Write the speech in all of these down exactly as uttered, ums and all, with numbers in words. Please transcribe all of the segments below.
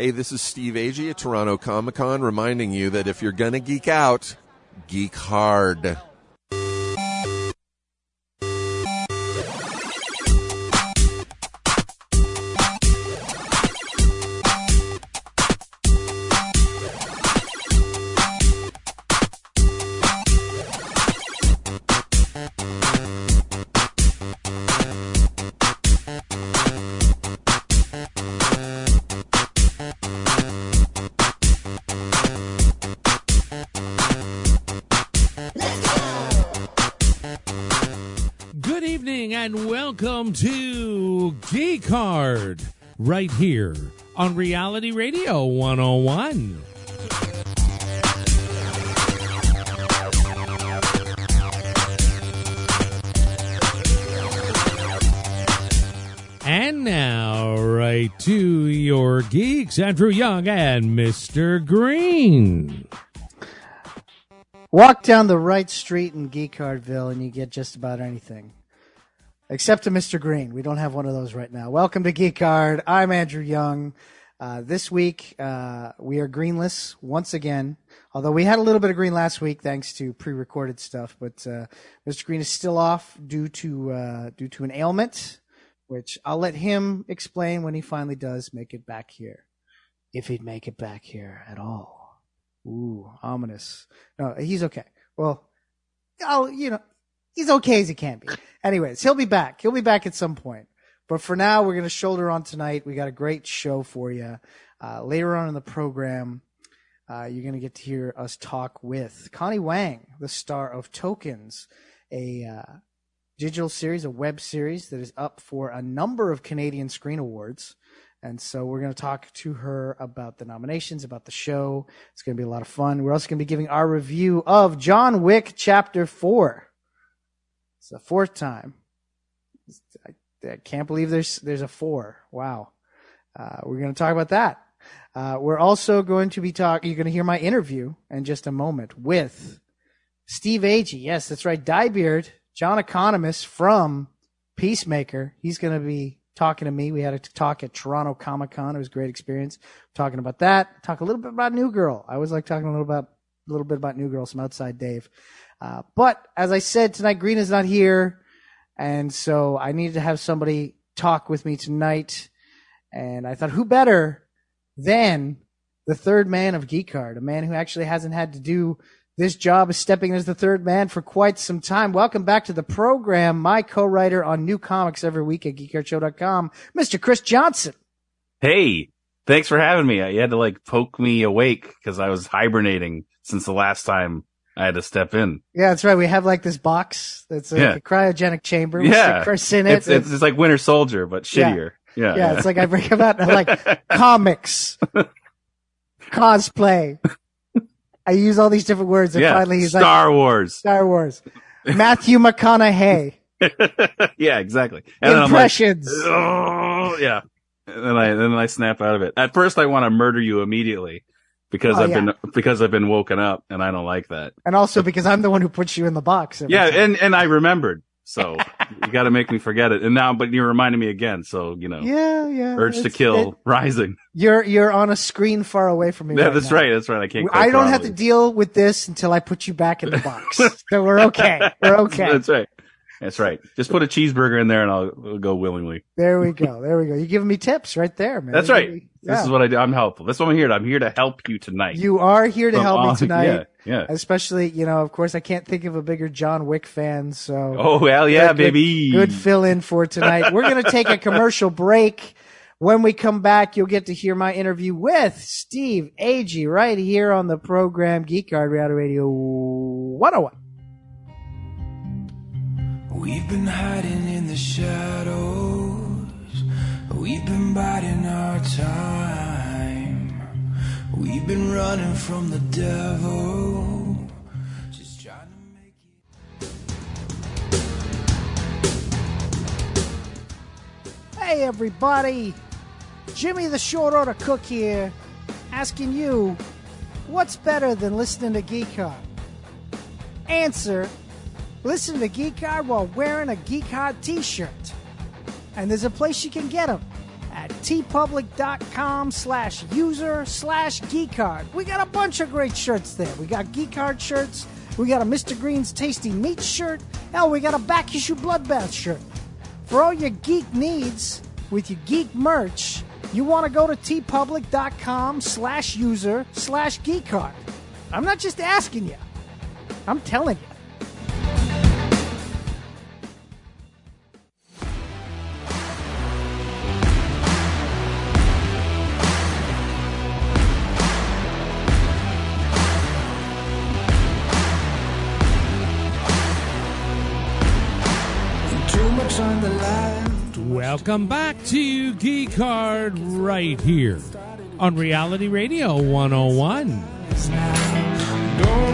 Hey, this is Steve Agee at Toronto Comic-Con reminding you that if you're going to geek out, geek hard. Welcome to Geek Hard, right here on Reality Radio one oh one. And now, right to your geeks, Andrew Young and Mister Green. Walk down the right street in Geek Hardville and you get just about anything. Except to Mister Green. We don't have one of those right now. Welcome to Geek Hard. I'm Andrew Young. Uh, this week, uh, we are greenless once again, although we had a little bit of green last week thanks to pre-recorded stuff, but uh, Mister Green is still off due to uh, due to an ailment, which I'll let him explain when he finally does make it back here, if he'd make it back here at all. Ooh, ominous. No, he's okay. Well, I'll, you know, he's okay as he can be. Anyways, he'll be back. He'll be back at some point. But for now, we're going to shoulder on tonight. We got a great show for you. Uh, later on in the program, uh, you're going to get to hear us talk with Connie Wang, the star of Tokens, a uh, digital series, a web series that is up for a number of Canadian Screen Awards. And so we're going to talk to her about the nominations, about the show. It's going to be a lot of fun. We're also going to be giving our review of John Wick Chapter four. It's the fourth time. I, I can't believe there's there's a four. Wow. Uh, we're going to talk about that. Uh, we're also going to be talking. You're going to hear my interview in just a moment with Steve Agee. Yes, that's right. Diebeard, John Economus from Peacemaker. He's going to be talking to me. We had a talk at Toronto Comic-Con. It was a great experience. We're talking about that. Talk a little bit about New Girl. I always like talking a little about a little bit about New Girl, some Outside Dave. Uh, but as I said, tonight Green is not here, and so I needed to have somebody talk with me tonight, and I thought, who better than the third man of Geek Hard, a man who actually hasn't had to do this job of stepping in as the third man for quite some time. Welcome back to the program, my co-writer on new comics every week at geek hard show dot com, Mister Chris Johnson. Hey, thanks for having me. You had to, like, poke me awake because I was hibernating since the last time I had to step in. Yeah, that's right. We have like this box that's like yeah. a cryogenic chamber. With yeah. Chris in it. It's, it's, it's like Winter Soldier, but shittier. Yeah. Yeah. yeah, yeah. It's like I bring about like comics, cosplay. I use all these different words. And yeah. finally he's Star like Star Wars. Star Wars. Matthew McConaughey. yeah, exactly. And Impressions. Then I'm like, oh, yeah. And then I, then I snap out of it. At first I want to murder you immediately. Because oh, I've yeah. been because I've been woken up, and I don't like that. And also because I'm the one who puts you in the box. Yeah, and, and I remembered, so you got to make me forget it. And now, but you reminded me again, so you know. Yeah, yeah. Urge to Kill it, rising. You're you're on a screen far away from me. Yeah, right that's now. right. That's right. I can't. I don't have to deal with this until I put you back in the box. So we're okay. We're okay. That's right. That's right. Just put a cheeseburger in there and I'll go willingly. There we go. There we go. You're giving me tips right there, man. That's right. Yeah. This is what I do. I'm helpful. That's what I'm here to. I'm here to help you tonight. You are here to so, help me tonight. Yeah, yeah. Especially, you know, of course, I can't think of a bigger John Wick fan. So, oh, well, yeah, good, baby. Good, good fill in for tonight. We're going to take a commercial break. When we come back, you'll get to hear my interview with Steve Agee right here on the program Geek Hard Reality Radio one oh one. We've been hiding in the shadows. We've been biding our time. We've been running from the devil. Just trying to make it. Hey everybody, Jimmy the Short Order Cook here, asking you, what's better than listening to Geek Hard? Answer: listen to Geek Hard while wearing a Geek Hard t-shirt. And there's a place you can get them. at tpublic.com slash user slash geekhard. We got a bunch of great shirts there. We got Geek Hard shirts. We got a Mister Green's Tasty Meat shirt. Hell, we got a Back Issue Bloodbath shirt. For all your geek needs with your geek merch, you want to go to tpublic.com slash user slash geekhard. I'm not just asking you. I'm telling you. Welcome back to Geek Hard right here on Reality Radio one oh one. Don't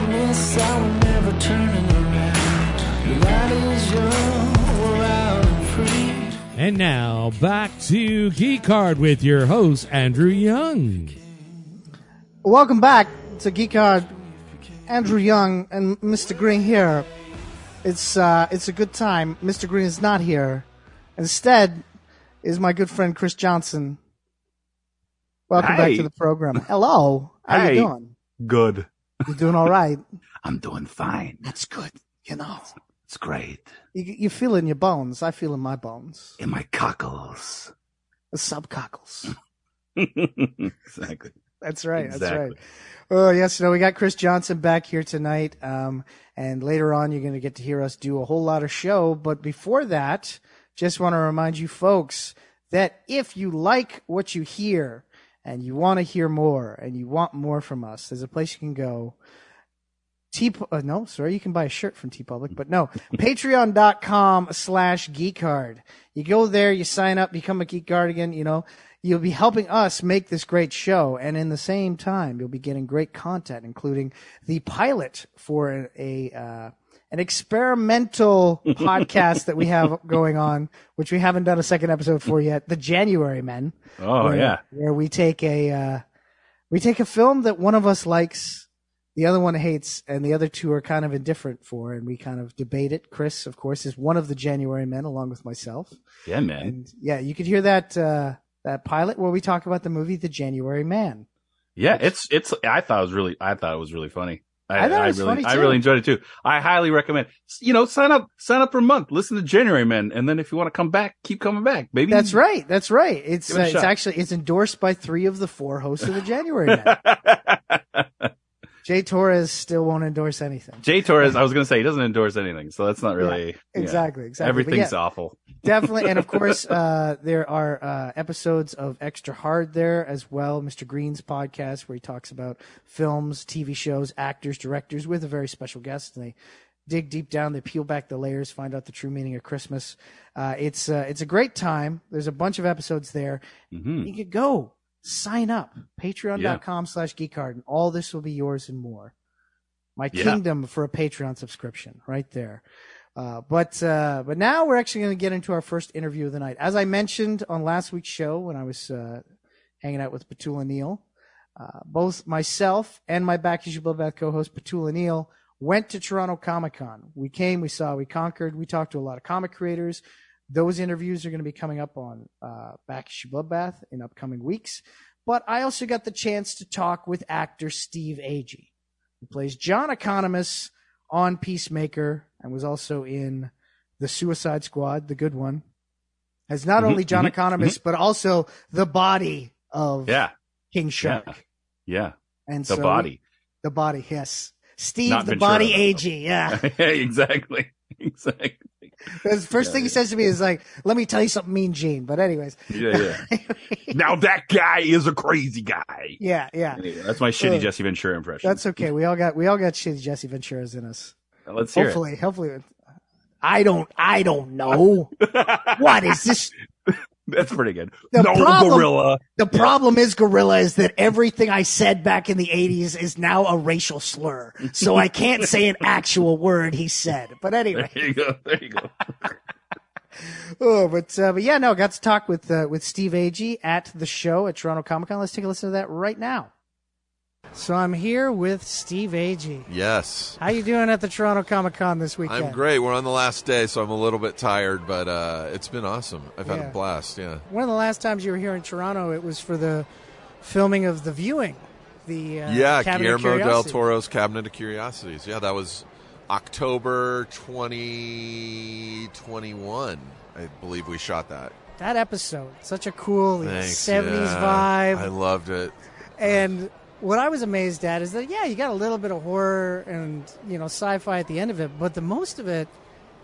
miss out, never turning around. That is young, we're out and free. And now back to Geek Hard with your host, Andrew Young. Welcome back to Geek Hard. Andrew Young and Mister Green here. It's uh, it's a good time. Mister Green is not here. Instead is my good friend Chris Johnson. Welcome Hi. back to the program. Hello. How Hi. you doing? Good. You doing all right? I'm doing fine. That's good. You know. It's great. You, you feel in your bones. I feel in my bones. In my cockles. The subcockles. Exactly. That's right. Exactly. That's right. Oh, yes. No, we got Chris Johnson back here tonight. Um, and later on, you're going to get to hear us do a whole lot of show. But before that, just want to remind you folks that if you like what you hear and you want to hear more and you want more from us, there's a place you can go. T uh, no, sorry, you can buy a shirt from TeePublic, but no, patreon.com slash geekhard. You go there, you sign up, become a Geek Guardian, you know, you'll be helping us make this great show. And in the same time, you'll be getting great content, including the pilot for a, uh, an experimental podcast that we have going on, which we haven't done a second episode for yet, The January Men. Oh, where, yeah. Where we take a uh, we take a film that one of us likes, the other one hates, and the other two are kind of indifferent for, and we kind of debate it. Chris, of course, is one of the January Men, along with myself. Yeah, man. And yeah, you could hear that uh, that pilot where we talk about the movie The January Man. Yeah, which, it's it's. I thought it was really. I thought it was really funny. I, I, I really, I really enjoyed it too. I highly recommend, you know, sign up, sign up for a month, listen to January Men. And then if you want to come back, keep coming back, baby. That's right. That's right. It's, uh, it's actually, it's endorsed by three of the four hosts of the January Men. Jay Torres still won't endorse anything. Jay Torres, I was going to say, he doesn't endorse anything. So that's not really. Yeah, exactly. Yeah, exactly. Everything's yeah, awful. Definitely. And of course, uh, there are, uh, episodes of Extra Hard there as well. Mister Green's podcast where he talks about films, T V shows, actors, directors with a very special guest. And they dig deep down. They peel back the layers, find out the true meaning of Christmas. Uh, it's, uh, it's a great time. There's a bunch of episodes there. Mm-hmm. You could go sign up, patreon.com yeah. slash geekhard. And all this will be yours and more. My yeah. kingdom for a Patreon subscription right there. Uh, but, uh, but now we're actually going to get into our first interview of the night. As I mentioned on last week's show when I was, uh, hanging out with Petula Neal, uh, both myself and my Back Issue Bloodbath co-host Petula Neal went to Toronto Comic-Con. We came, we saw, we conquered. We talked to a lot of comic creators. Those interviews are going to be coming up on, uh, Back Issue Bloodbath in upcoming weeks. But I also got the chance to talk with actor Steve Agee, who plays John Economus on Peacemaker and was also in the Suicide Squad, the good one, as not mm-hmm, only John mm-hmm, Economus, mm-hmm. but also the body of yeah. King Shark. Yeah. yeah. And the so body. The body, yes. Steve, not the Ventura, body Agee. Yeah. yeah. Exactly. Exactly. The first yeah, thing yeah. he says to me is like, let me tell you something mean, Gene. But anyways. Yeah, yeah. Now that guy is a crazy guy. Yeah, yeah. Anyway, that's my shitty uh, Jesse Ventura impression. That's okay. We all got we all got shitty Jesse Venturas in us. Let's hear hopefully, it. Hopefully. I don't I don't know. What is this? That's pretty good. The no problem, gorilla. The yeah. problem is, gorilla, is that everything I said back in the eighties is now a racial slur. So I can't say an actual word he said. But anyway. There you go. There you go. oh, but, uh, but yeah, no, got to talk with, uh, with Steve Agee at the show at Toronto Comic Con. Let's take a listen to that right now. So I'm here with Steve Agee. Yes. How you doing at the Toronto Comic-Con this weekend? I'm great. We're on the last day, so I'm a little bit tired, but uh, it's been awesome. I've yeah. had a blast, yeah. One of the last times you were here in Toronto, it was for the filming of The Viewing. The uh, Yeah, Guillermo del Toro's Cabinet of Curiosities. Yeah, that was October twenty twenty-one, I believe we shot that. That episode. Such a cool Thanks, seventies yeah. vibe. I loved it. And what I was amazed at is that, yeah, you got a little bit of horror and, you know, sci-fi at the end of it, but the most of it,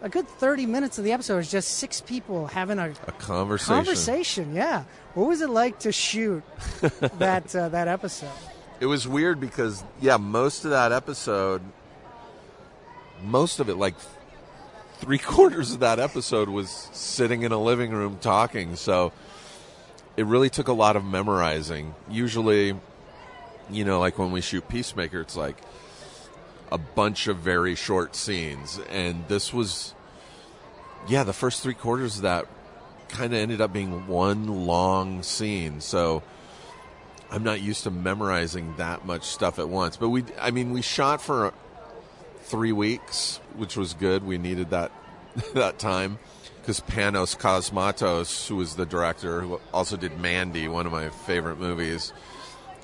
a good thirty minutes of the episode is just six people having a, a conversation. Conversation, yeah. What was it like to shoot that uh, that episode? It was weird because, yeah, most of that episode, most of it, like three quarters of that episode was sitting in a living room talking. So it really took a lot of memorizing. Usually, you know, like when we shoot Peacemaker, it's like a bunch of very short scenes. And this was, yeah, the first three quarters of that kind of ended up being one long scene. So I'm not used to memorizing that much stuff at once. But we, I mean, we shot for three weeks, which was good. We needed that that time because Panos Cosmatos, who was the director, who also did Mandy, one of my favorite movies,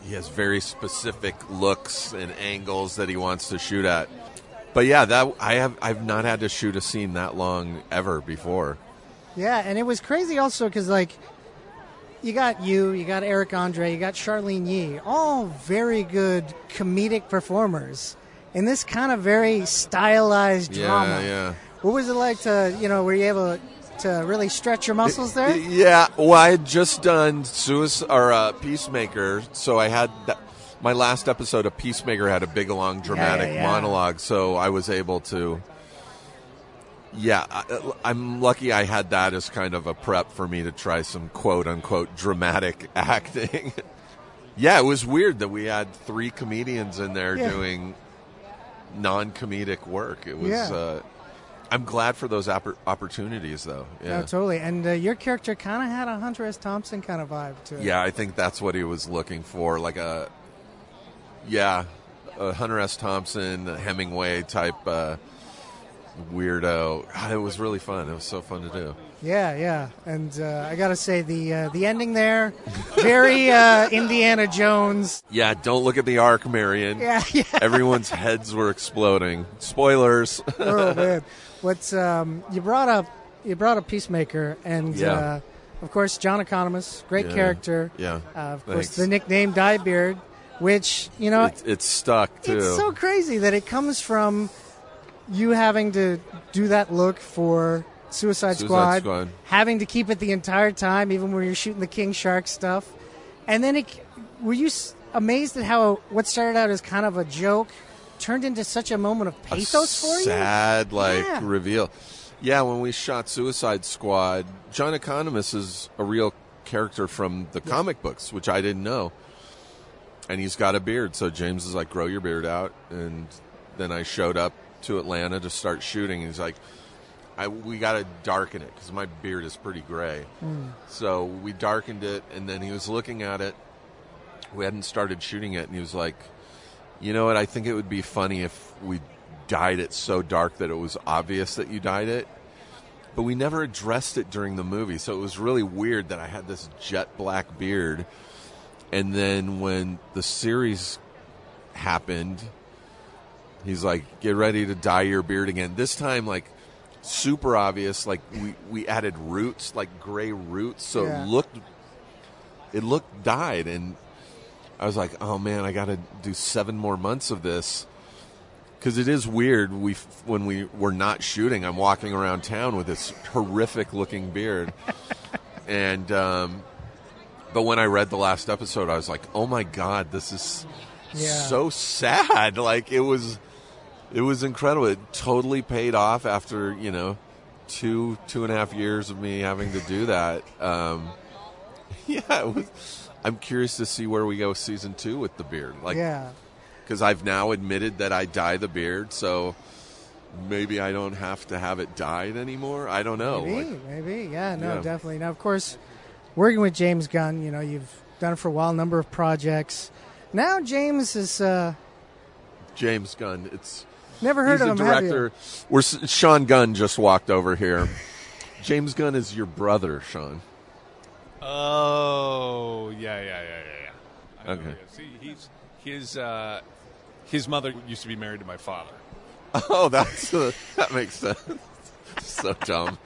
he has very specific looks and angles that he wants to shoot at. But yeah, that I have I've not had to shoot a scene that long ever before. Yeah, and it was crazy also because like you got you, you got Eric Andre, you got Charlene Yi, all very good comedic performers in this kind of very stylized yeah, drama. Yeah. What was it like to, you know, were you able to really stretch your muscles there? Yeah, well, I had just done Suicide or uh, Peacemaker, so I had that, my last episode of Peacemaker had a big, long, dramatic yeah, yeah, yeah. monologue, so I was able to. Yeah, I, I'm lucky I had that as kind of a prep for me to try some quote unquote dramatic acting. Yeah, it was weird that we had three comedians in there yeah. doing non-comedic work. It was. Yeah. Uh, I'm glad for those oppor- opportunities, though. Yeah, no, totally. And uh, your character kind of had a Hunter S. Thompson kind of vibe to it. Yeah, I think that's what he was looking for, like a, yeah, a Hunter S. Thompson, Hemingway type uh, weirdo. God, it was really fun. It was so fun to do. Yeah, yeah. And uh, I gotta say the uh, the ending there, very uh, Indiana Jones. Yeah, don't look at the Ark, Marion. Yeah, yeah. Everyone's heads were exploding. Spoilers. Oh man, what's um, you brought up? You brought up Peacemaker, and yeah. uh, of course John Economus, great yeah. character. Yeah. Uh, of course, Thanks. The nickname Diebeard, which you know it's it stuck too. It's so crazy that it comes from you having to do that look for Suicide, Suicide Squad, Squad, having to keep it the entire time, even when you're shooting the King Shark stuff. And then it, were you amazed at how what started out as kind of a joke turned into such a moment of pathos a for sad, you? Sad, like, yeah. reveal. Yeah, when we shot Suicide Squad, John Economus is a real character from the yeah. comic books, which I didn't know. And he's got a beard, so James is like, grow your beard out. And then I showed up to Atlanta to start shooting, and he's like, I, we got to darken it because my beard is pretty gray. Mm. So we darkened it, and then he was looking at it. We hadn't started shooting it, and he was like, you know what, I think it would be funny if we dyed it so dark that it was obvious that you dyed it. But we never addressed it during the movie, so it was really weird that I had this jet black beard. And then when the series happened, he's like, get ready to dye your beard again. This time, like, super obvious, like we, we added roots, like gray roots, so yeah. it looked it looked dyed, and I was like, oh man, I gotta do seven more months of this, because it is weird. We when we were not shooting, I'm walking around town with this horrific looking beard. And um, but when I read the last episode, I was like, oh my god, this is yeah. so sad. Like it was It was incredible. It totally paid off after, you know, two, two and a half years of me having to do that. Um, yeah, it was, I'm curious to see where we go season two with the beard. Like, yeah. Because I've now admitted that I dye the beard, so maybe I don't have to have it dyed anymore. I don't know. Maybe, like, maybe. Yeah, no, yeah. definitely. Now, of course, working with James Gunn, you know, you've done it for a while, a number of projects. Now James is... Uh, James Gunn. It's never heard of him, director. Have you? We're, Sean Gunn just walked over here. James Gunn is your brother, Sean. Oh, yeah, yeah, yeah, yeah, yeah. I okay. See, he's, his, uh, his mother used to be married to my father. Oh, that's uh, that makes sense. So dumb.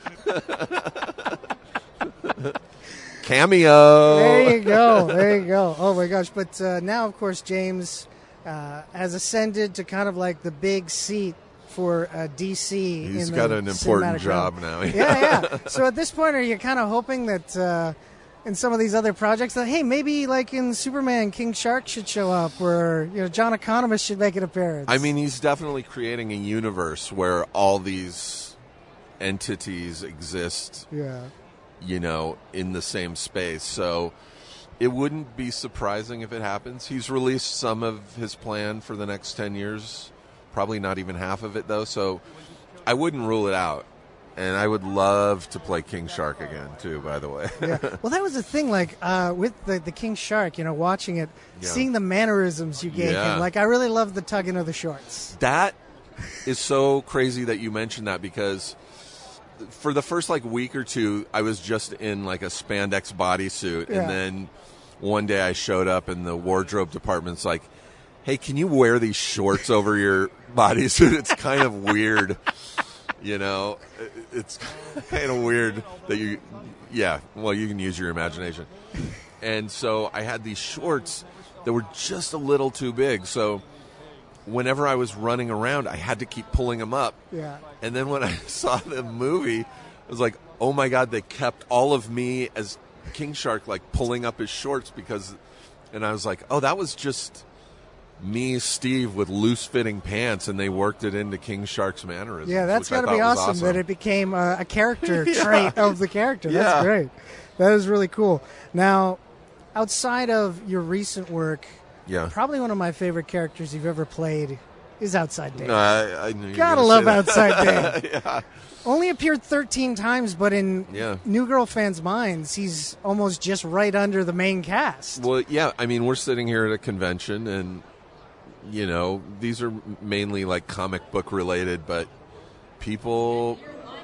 Cameo. There you go. There you go. Oh, my gosh. But uh, now, of course, James uh, has ascended to kind of like the big seat for uh, D C. He's in got the an important job realm. Now. Yeah, yeah. So at this point, are you kind of hoping that uh, in some of these other projects that, hey, maybe like in Superman, King Shark should show up, or you know, John Economus should make an appearance? I mean, he's definitely creating a universe where all these entities exist. Yeah. You know, in the same space. So it wouldn't be surprising if it happens. He's released some of his plan for the next ten years. Probably not even half of it, though, so I wouldn't rule it out. And I would love to play King Shark again, too, by the way. Yeah. Well, that was the thing, like, uh, with the, the King Shark, you know, watching it, yeah. seeing the mannerisms you gave yeah. him. Like, I really loved the tugging of the shorts. That is so crazy that you mentioned that, because for the first, like, week or two, I was just in, like, a spandex bodysuit. Yeah. And then one day I showed up, and the wardrobe department's like, hey, can you wear these shorts over your bodysuit? It's kind of weird, you know. It's kind of weird that you, yeah, well, you can use your imagination. And so I had these shorts that were just a little too big. So whenever I was running around, I had to keep pulling them up. Yeah. And then when I saw the movie, I was like, oh, my God, they kept all of me as King Shark, like, pulling up his shorts because, and I was like, oh, that was just... me, Steve, with loose-fitting pants, and they worked it into King Shark's mannerisms. Yeah, that's got to be awesome, awesome that it became a, a character yeah. trait of the character. Yeah. That's great. That is really cool. Now, outside of your recent work, yeah. probably one of my favorite characters you've ever played is Outside Dave. No, I, I knew gotta love Outside Dave. yeah. Only appeared thirteen times, but in yeah. New Girl fans' minds, he's almost just right under the main cast. Well, yeah, I mean, we're sitting here at a convention, and... you know, these are mainly like comic book related, but people,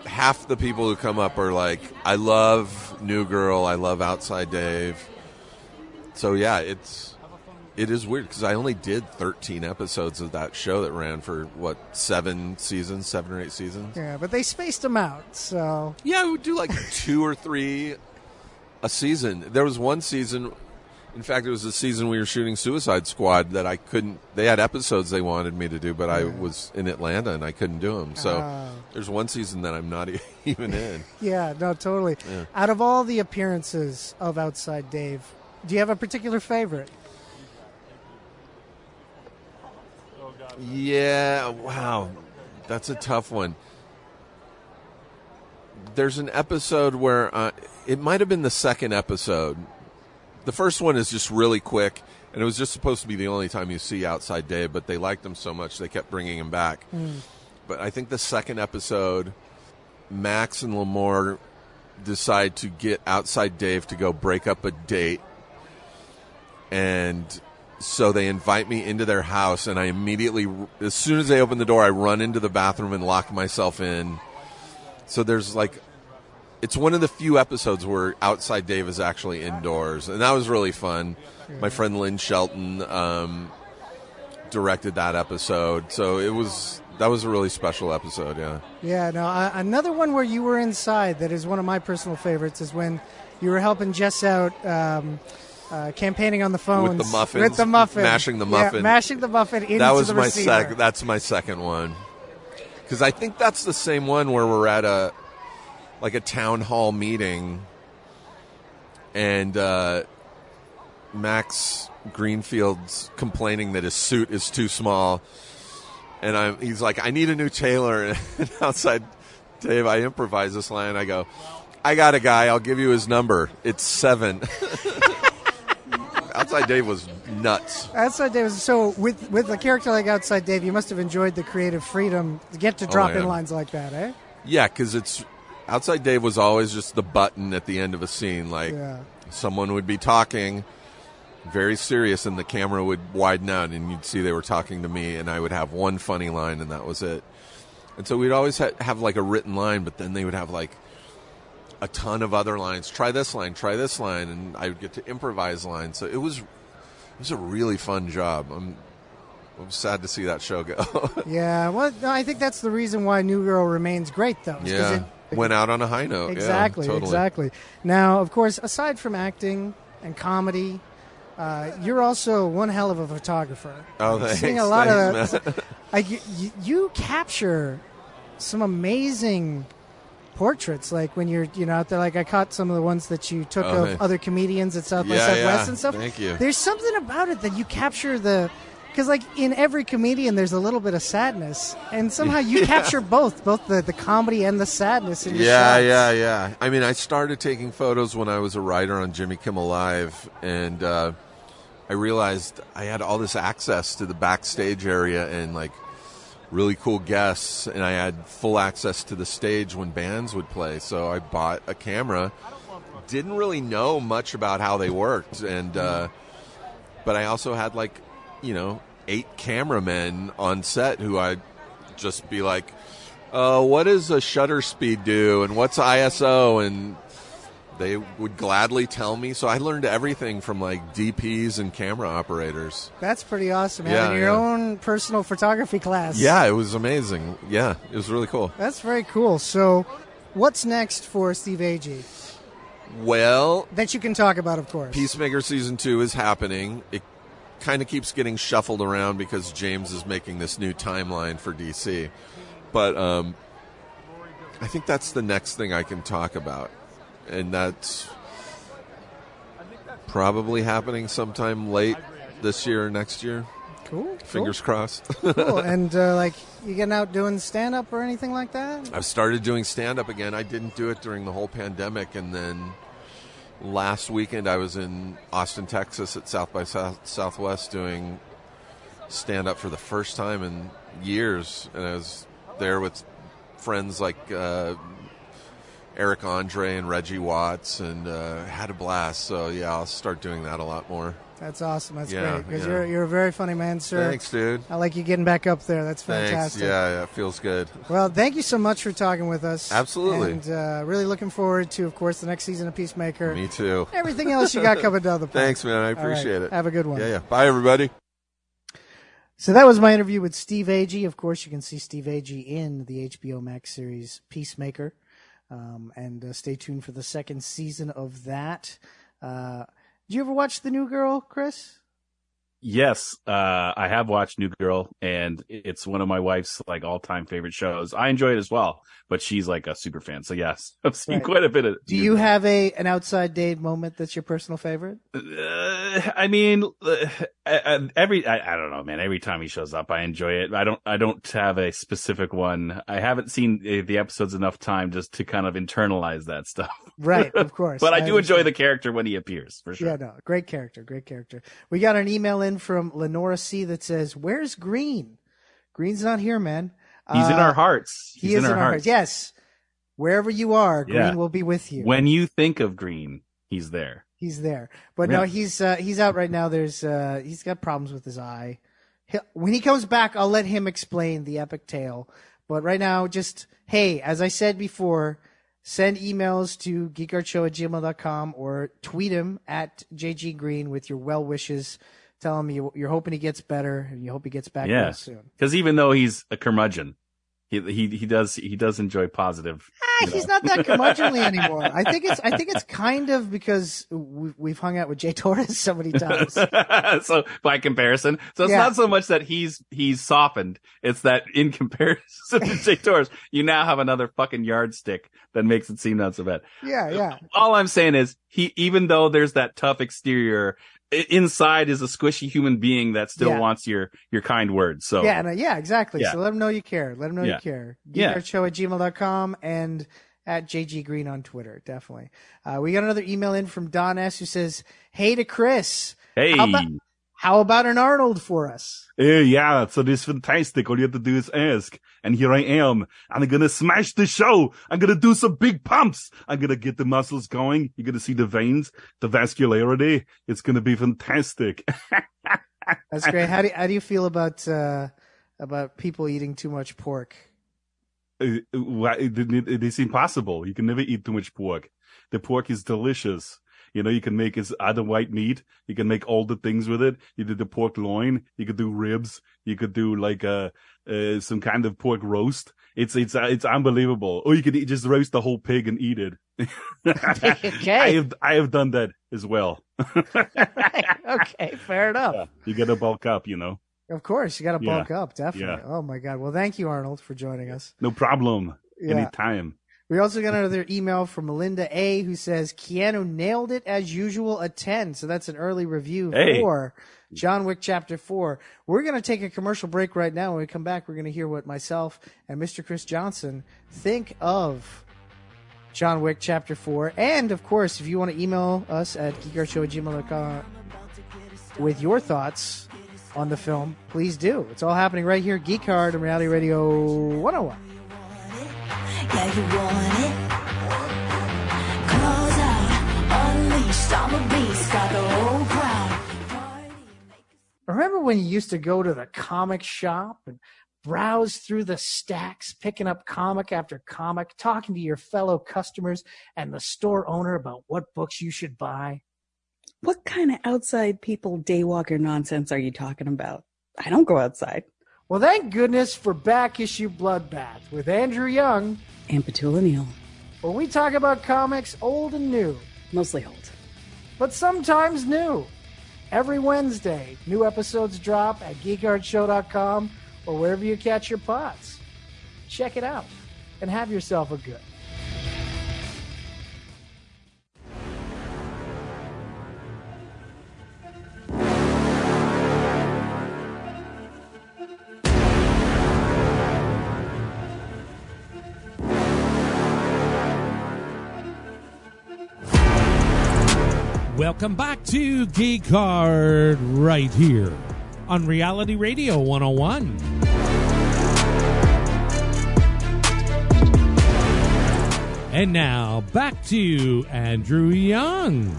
half the people who come up are like, I love New Girl, I love Outside Dave. So yeah, it's, it is weird because I only did thirteen episodes of that show that ran for what, seven seasons, seven or eight seasons. Yeah, but they spaced them out, so. Yeah, we would do like two or three a season. There was one season. In fact, it was the season we were shooting Suicide Squad that I couldn't... They had episodes they wanted me to do, but yeah. I was in Atlanta and I couldn't do them. So uh, there's one season that I'm not even in. Yeah, no, totally. Yeah. Out of all the appearances of Outside Dave, do you have a particular favorite? Yeah, wow. That's a tough one. There's an episode where... Uh, it might have been the second episode... The first one is just really quick, and it was just supposed to be the only time you see Outside Dave, but they liked him so much they kept bringing him back. Mm. But I think the second episode, Max and Lamore decide to get Outside Dave to go break up a date, and so they invite me into their house, and I immediately, as soon as they open the door, I run into the bathroom and lock myself in. So there's like... It's one of the few episodes where Outside Dave is actually indoors, and that was really fun. My friend Lynn Shelton um, directed that episode, so it was that was a really special episode, yeah. Yeah, no, uh, another one where you were inside that is one of my personal favorites is when you were helping Jess out um, uh, campaigning on the phones. With the muffins. With the muffin. Mashing the muffin. Yeah, mashing the muffin into that was the my receiver. Sec- that's my second one. Because I think that's the same one where we're at a... like a town hall meeting, and uh, Max Greenfield's complaining that his suit is too small, and I'm, he's like, I need a new tailor, and Outside Dave, I improvise this line, I go, I got a guy, I'll give you his number, it's seven. Outside Dave was nuts. Outside Dave was, so with, with a character like Outside Dave, you must have enjoyed the creative freedom to get to drop oh, yeah. in lines like that, eh? Yeah, because it's, Outside Dave was always just the button at the end of a scene. Like, yeah. someone would be talking, very serious, and the camera would widen out, and you'd see they were talking to me, and I would have one funny line, and that was it. And so we'd always ha- have, like, a written line, but then they would have, like, a ton of other lines. Try this line, try this line, and I would get to improvise lines. So it was it was a really fun job. I'm I'm sad to see that show go. Yeah, well, no, I think that's the reason why New Girl remains great, though. Yeah, it went out on a high note. Exactly, yeah, totally. Exactly. Now, of course, aside from acting and comedy, uh, you're also one hell of a photographer. Oh, thanks. Seeing a lot thanks, of, Matt. I, you, you capture some amazing portraits, like when you're you know out there. Like, I caught some of the ones that you took oh, of hey. other comedians at South by yeah, Southwest yeah. and stuff. Thank you. There's something about it that you capture the. Because, like, in every comedian, there's a little bit of sadness. And somehow you yeah. capture both, both the, the comedy and the sadness in your Yeah, shots. yeah, yeah. I mean, I started taking photos when I was a writer on Jimmy Kimmel Live. And uh, I realized I had all this access to the backstage area and, like, really cool guests. And I had full access to the stage when bands would play. So I bought a camera. Didn't really know much about how they worked. and uh, But I also had, like... you know, eight cameramen on set who I'd just be like, uh, what does a shutter speed do? And what's I S O? And they would gladly tell me. So I learned everything from, like, D Ps and camera operators. That's pretty awesome. Yeah, having your yeah. own personal photography class. Yeah, it was amazing. Yeah, it was really cool. That's very cool. So what's next for Steve Agee? Well... that you can talk about, of course. Peacemaker Season two is happening. It kind of keeps getting shuffled around because James is making this new timeline for D C. But um, I think that's the next thing I can talk about. And that's probably happening sometime late this year or next year. Cool. Fingers cool. crossed. Cool. And, uh, like, you getting out doing stand-up or anything like that? I've started doing stand-up again. I didn't do it during the whole pandemic, and then... last weekend, I was in Austin, Texas at South by South, Southwest doing stand-up for the first time in years. And I was there with friends like uh, Eric Andre and Reggie Watts, and uh, had a blast. So, yeah, I'll start doing that a lot more. That's awesome. That's yeah, great. Because yeah. you're, you're a very funny man, sir. Thanks, dude. I like you getting back up there. That's fantastic. Thanks. Yeah, yeah, it feels good. Well, thank you so much for talking with us. Absolutely. And uh, really looking forward to, of course, the next season of Peacemaker. Me too. Everything else you got coming down the pipe. Thanks, man. I appreciate right. it. Have a good one. Yeah, yeah. Bye, everybody. So that was my interview with Steve Agee. Of course, you can see Steve Agee in the H B O Max series Peacemaker. Um, and uh, stay tuned for the second season of that. Uh Did you ever watch The New Girl, Chris? Yes, uh, I have watched New Girl, and it's one of my wife's, like, all-time favorite shows. I enjoy it as well, but she's, like, a super fan. So, yes, I've seen right. quite a bit of it. Do you Girl. have a an Outside Dave moment that's your personal favorite? Uh, I mean, uh, every I, I don't know, man. Every time he shows up, I enjoy it. I don't I don't have a specific one. I haven't seen the episodes enough time just to kind of internalize that stuff. Right, of course. But I, I do understand. enjoy the character when he appears, for sure. Yeah, no, great character, great character. We got an email in. in from Lenora C that says, where's Green? Green's not here, man. He's uh, in our hearts. He's he is in our, in our hearts. hearts. Yes. Wherever you are, Green yeah. will be with you. When you think of Green, he's there. He's there. But really? no, he's uh, he's out right now. There's uh, he's got problems with his eye. He'll, when he comes back, I'll let him explain the epic tale. But right now, just, hey, as I said before, send emails to geek art show at gmail dot com or tweet him at J G Green with your well wishes. Tell him you, you're hoping he gets better, and you hope he gets back yeah. real soon. Because even though he's a curmudgeon, he he he does he does enjoy positive. Ah, he's know. not that curmudgeonly anymore. I think it's I think it's kind of because we, we've hung out with Jay Torres so many times. So by comparison, so it's yeah. not so much that he's he's softened. It's that in comparison to Jay Torres, you now have another fucking yardstick that makes it seem not so bad. Yeah, yeah. All I'm saying is he, even though there's that tough exterior. Inside is a squishy human being that still yeah. wants your, your kind words. So yeah, no, yeah, exactly. Yeah. So let them know you care. Let them know yeah. you care. geek art show at gmail dot com and at J G Green on Twitter. Definitely. Uh, we got another email in from Don S who says, "Hey to Chris. Hey, how about, how about an Arnold for us? Uh, yeah, so this is fantastic. All you have to do is ask. And here I am. I'm going to smash the show. I'm going to do some big pumps. I'm going to get the muscles going. You're going to see the veins, the vascularity. It's going to be fantastic. That's great. How do you, how do you feel about uh, about people eating too much pork? It, it, it, it's impossible. You can never eat too much pork. The pork is delicious. You know, you can make its other white meat. You can make all the things with it. You did the pork loin. You could do ribs. You could do like a, uh, some kind of pork roast. It's it's uh, it's unbelievable. Or you could eat, just roast the whole pig and eat it. Okay. I have I have done that as well. Right. Okay, fair enough. Yeah. You got to bulk up, you know. Of course, you got to bulk yeah. up, definitely. Yeah. Oh my God. Well, thank you, Arnold, for joining us. No problem. Yeah. Anytime. We also got another email from Melinda A, who says, Keanu nailed it as usual, a ten. So that's an early review hey. for John Wick Chapter four. We're going to take a commercial break right now. When we come back, we're going to hear what myself and Mister Chris Johnson think of John Wick Chapter four. And, of course, if you want to email us at geek hard show at gmail dot com with your thoughts on the film, please do. It's all happening right here, Geek Hard and Reality Radio one oh one. Yeah, you want it? Close out, unleashed, I'm a beast, got the whole crowd. Remember when you used to go to the comic shop and browse through the stacks, picking up comic after comic, talking to your fellow customers and the store owner about what books you should buy? What kind of outside people daywalker nonsense are you talking about? I don't go outside. Well, thank goodness for Back Issue Bloodbath with Andrew Young and Petula Neal. When we talk about comics old and new. Mostly old. But sometimes new. Every Wednesday, new episodes drop at geek hard show dot com or wherever you catch your pods. Check it out and have yourself a good. Welcome back to Geek Hard right here on Reality Radio one oh one. And now back to Andrew Young.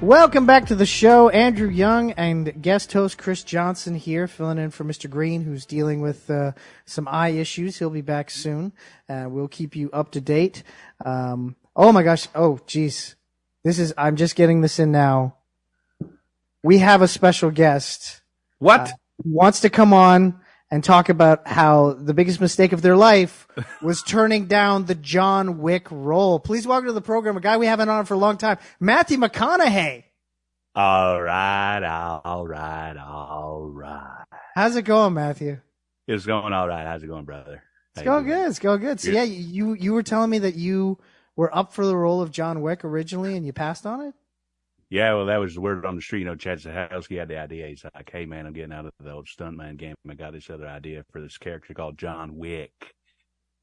Welcome back to the show. Andrew Young and guest host Chris Johnson here, filling in for Mister Green, who's dealing with uh, some eye issues. He'll be back soon. Uh, we'll keep you up to date. Um, oh, my gosh. Oh, geez. This is, I'm just getting this in now. We have a special guest. What? Uh, who wants to come on and talk about how the biggest mistake of their life was turning down the John Wick role. Please welcome to the program a guy we haven't on for a long time, Matthew McConaughey. All right, all right, all right. How's it going, Matthew? It's going all right. How's it going, brother? How it's going good. It's going good. So, yeah, you, you were telling me that you were up for the role of John Wick originally, and you passed on it? Yeah, well, that was the word on the street. You know, Chad Stahelski had the idea. He's like, hey, man, I'm getting out of the old stuntman game. I got this other idea for this character called John Wick.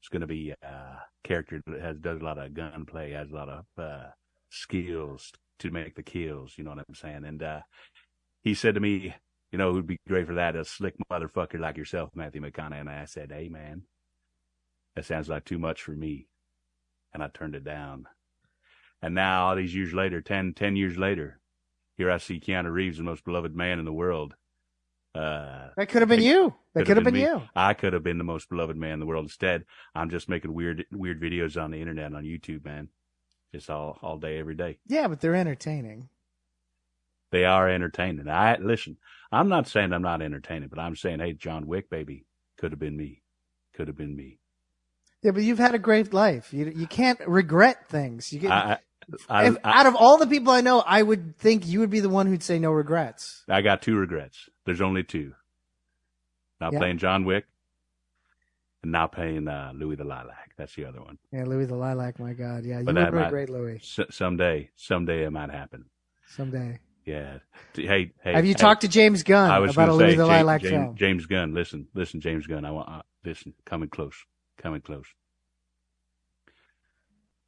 It's going to be a character that has does a lot of gunplay, has a lot of uh, skills to make the kills, you know what I'm saying? And uh, he said to me, you know, it would be great for that, a slick motherfucker like yourself, Matthew McConaughey. And I said, hey, man, that sounds like too much for me. And I turned it down. And now, all these years later, ten, ten years later, here I see Keanu Reeves, the most beloved man in the world. Uh, that could have been you. That could have been, been you. I could have been the most beloved man in the world. Instead, I'm just making weird weird videos on the internet and on YouTube, man. Just all, all day, every day. Yeah, but they're entertaining. They are entertaining. I Listen, I'm not saying I'm not entertaining, but I'm saying, hey, John Wick, baby, could have been me. Could have been me. Yeah, but you've had a great life. You you can't regret things. You get, I, I, if, I, out of all the people I know, I would think you would be the one who'd say no regrets. I got two regrets. There's only two. Not yeah. playing John Wick and not playing uh, Louis the Lilac. That's the other one. Yeah, Louis the Lilac, my God. Yeah, you but were might, great Louis. S- someday, someday it might happen. Someday. Yeah. Hey, hey. Have you hey, talked to James Gunn I was about a Louis say, the James, Lilac James, film? James Gunn, listen. Listen, James Gunn. I want uh, Listen, coming close. Coming close.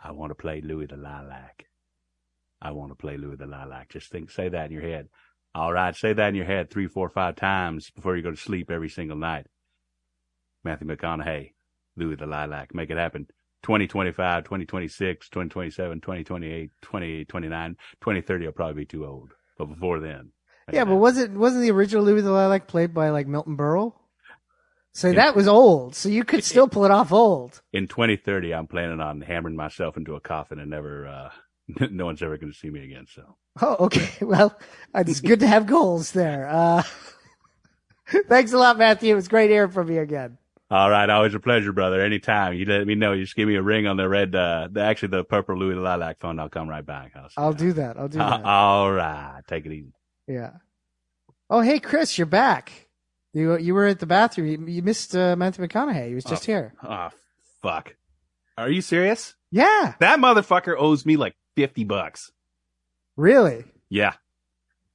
I want to play Louis the Lilac. I want to play Louis the Lilac. Just think, say that in your head. All right, say that in your head three, four, five times before you go to sleep every single night. Matthew McConaughey, Louis the Lilac, make it happen. twenty twenty-five, twenty twenty-six, twenty twenty-seven, twenty twenty-eight, twenty twenty-nine, twenty thirty, I'll probably be too old. But before then. Yeah, but was it, wasn't the original Louis the Lilac played by like Milton Berle? So in, that was old. So you could still pull it off old. In twenty thirty, I'm planning on hammering myself into a coffin and never, uh, no one's ever going to see me again. So. Oh, okay. Well, it's good to have goals there. Uh, thanks a lot, Matthew. It was great hearing from you again. All right, always a pleasure, brother. Anytime. You let me know. You just give me a ring on the red, uh, the, actually the purple Louis the Lilac phone. I'll come right back. I'll, I'll do that. I'll do that. Uh, all right. Take it easy. Yeah. Oh, hey, Chris, you're back. You you were at the bathroom. You, you missed uh, Matthew McConaughey. He was just oh, here. Oh, fuck. Are you serious? Yeah. That motherfucker owes me like fifty bucks. Really? Yeah.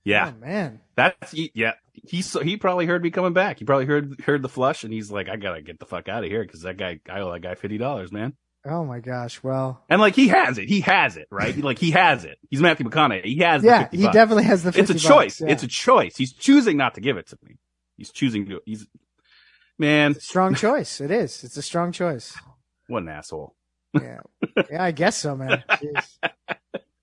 Yeah. Oh, man. That's, yeah. He he probably heard me coming back. He probably heard heard the flush, and he's like, I gotta get the fuck out of here because that guy, I owe that guy fifty dollars, man. Oh my gosh! Well, and like he has it, he has it, right? like he has it. He's Matthew McConaughey. He has. Yeah, the fifty he bucks. Definitely has the. fifty it's a choice. Bucks, yeah. It's a choice. He's choosing not to give it to me. He's choosing to. He's man. It's a strong choice. It is. It's a strong choice. What an asshole. Yeah. Yeah, I guess so, man. Jeez.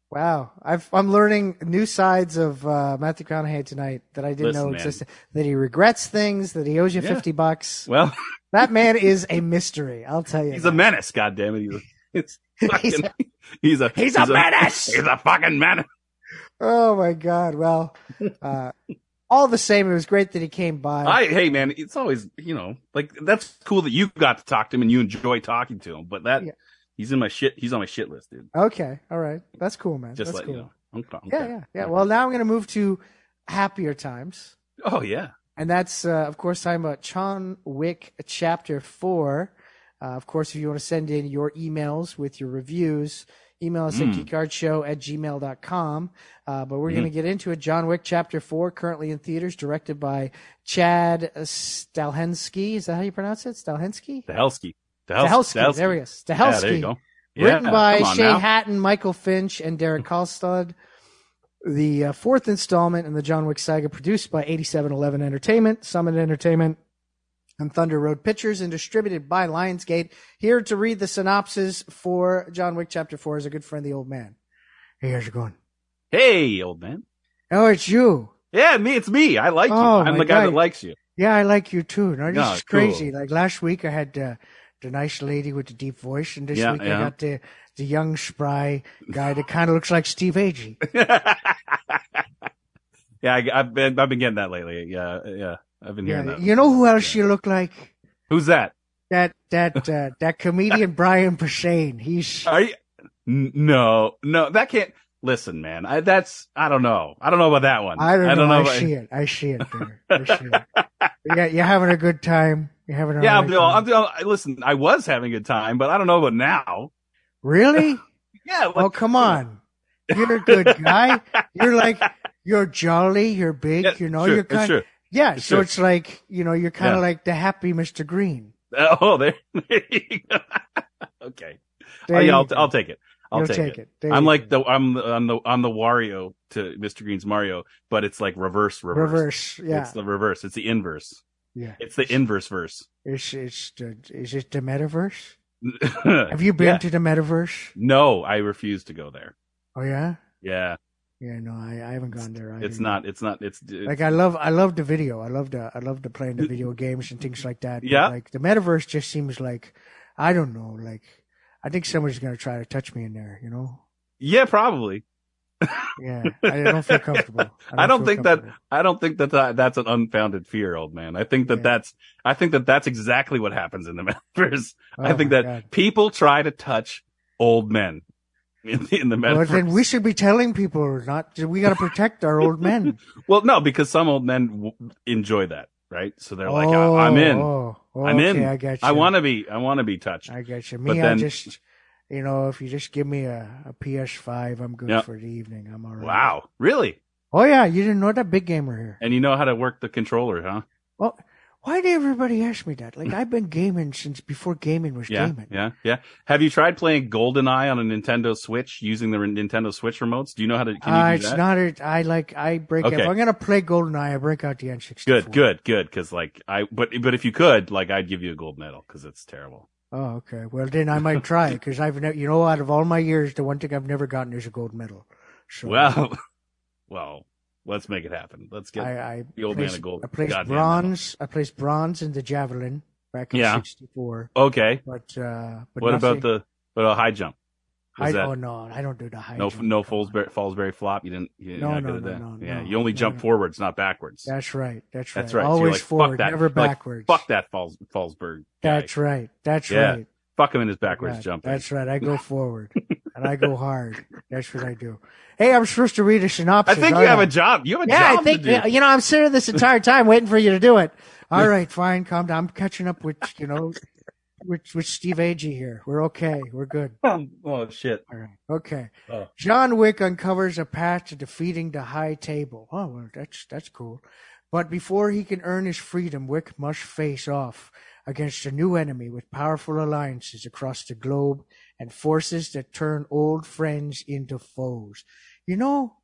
Wow, I've, I'm learning new sides of uh, Matthew McConaughey tonight that I didn't Listen, know existed. Man. That he regrets things, that he owes you yeah. fifty bucks. Well, that man is a mystery. I'll tell you. He's that. a menace. God damn it! He's a he's fucking, a he's a, he's he's a menace. A, he's a fucking menace. Oh my God! Well, uh, all the same, it was great that he came by. I, hey man, it's always you know like that's cool that you got to talk to him and you enjoy talking to him, but that. Yeah. He's in my shit. He's on my shit list, dude. Okay, all right, that's cool, man. Just that's let cool. you know. I'm, I'm yeah, okay. yeah, yeah. Well, now I'm gonna move to happier times. Oh yeah, and that's uh, of course talking about John Wick Chapter Four. Uh, of course, if you want to send in your emails with your reviews, email us mm. at geek hard show at gmail dot com. Uh, but we're mm. gonna get into it. John Wick Chapter Four, currently in theaters, directed by Chad Stahelski. Is that how you pronounce it? Stahelski. Stahelski. Stahelski. Stahelski. There we go. Stahelski. Yeah, there you go. Yeah, written by Shane now. Hatton, Michael Finch, and Derek Kolstad. The uh, fourth installment in the John Wick saga, produced by eighty-seven eleven Entertainment, Summit Entertainment, and Thunder Road Pictures, and distributed by Lionsgate. Here to read the synopsis for John Wick Chapter four is a good friend, the old man. Hey, how's it going? Hey, old man. Oh, it's you. Yeah, me. It's me. I like you. Oh, I'm the guy God. that likes you. Yeah, I like you too. No, this no, is crazy. Cool. Like last week, I had. Uh, The nice lady with the deep voice, and this yeah, week yeah. I got the the young spry guy that kind of looks like Steve Agee. yeah, I, I've been I've been getting that lately. Yeah, yeah, I've been hearing yeah, that. You know who else yeah. you look like? Who's that? That that uh, that comedian Brian Posehn. He's Are you... no, no, that can't. Listen, man, I, that's I don't know. I don't know about that one. I don't know. I, don't know I about... see it. I see it there. I see it. Yeah, you're having a good time. You're having a yeah, I'm, I'm, I'm, listen, I was having a good time, but I don't know about now. Really? yeah. Like, oh, come on. You're a good guy. You're like, you're jolly, you're big, yeah, you know, sure, you're kind of, yeah, it's so sure. it's like, you know, you're kind of yeah. like the happy Mister Green. Oh, there, there you go. Okay. There oh, yeah, I'll, I'll take it. I'll take, take it. it. I'm like go. the, I'm the, I'm the, I'm the Wario to Mister Green's Mario, but it's like reverse, reverse. Reverse, yeah. It's the reverse. It's the inverse. Yeah, it's the it's, inverse verse. Is it's the, is it the metaverse? Have you been yeah. to the metaverse? No, I refuse to go there. Oh yeah. Yeah. Yeah, no, I, I haven't gone there. Either. It's not. It's not. It's, it's like I love. I love the video. I love the. I love the playing the video games and things like that. Yeah. Like the metaverse just seems like, I don't know. Like, I think somebody's gonna try to touch me in there. You know. Yeah, probably. yeah, I don't feel comfortable. I don't, I don't think that I don't think that, that that's an unfounded fear, old man. I think that yeah. that's I think that that's exactly what happens in the metaverse. Oh, I think that God. people try to touch old men in, in the metaverse. Well, then we should be telling people not. We got to protect our old men. Well, no, because some old men w- enjoy that, right? So they're oh, like, I- I'm in, oh, okay, I'm in. I got you. I want to be, I want to be touched. I got you. Me, but then, I just. You know, if you just give me a, a P S five, I'm good yep. for the evening. I'm all right. Wow. Really? Oh, yeah. You didn't know that big gamer here. And you know how to work the controller, huh? Well, why did everybody ask me that? Like, I've been gaming since before gaming was yeah, gaming. Yeah, yeah. Have you tried playing GoldenEye on a Nintendo Switch using the Nintendo Switch remotes? Do you know how to can you uh, do it's that? It's not a, I like, I break okay. If I'm going to play GoldenEye, I break out the N sixty-four. Good, good, good. Because, like, I, but, but if you could, like, I'd give you a gold medal because it's terrible. Oh, okay. Well, then I might try because I've never, you know, out of all my years, the one thing I've never gotten is a gold medal. So, well, well, let's make it happen. Let's get I, I the old placed, man a gold. I placed bronze. Medal. I placed bronze in the javelin back in yeah. sixty-four. Okay. But, uh, but what nothing, about the what about high jump? I that, oh no, I don't do the high. No, jump. No Fallsbury, Fallsbury flop. You didn't. You no, no, no, no, Yeah, no, you only no, jump no. forwards, not backwards. That's right. That's right. That's right. Always so like, forward, that. never backwards. Like, fuck that Falls, Fallsbury. Guy. That's right. That's yeah. right. Fuck him in his backwards right. jump. That's right. I go forward and I go hard. That's what I do. Hey, I'm supposed to read a synopsis. I think you right. have a job. You have a yeah, job I think, to do. You know, I'm sitting this entire time waiting for you to do it. All right, fine, calm down. I'm catching up with you know. With, with Steve Agee here. We're okay. We're good. Oh, oh shit. All right. Okay. Oh. John Wick uncovers a path to defeating the High Table. Oh, well, that's that's cool. But before he can earn his freedom, Wick must face off against a new enemy with powerful alliances across the globe and forces that turn old friends into foes. You know,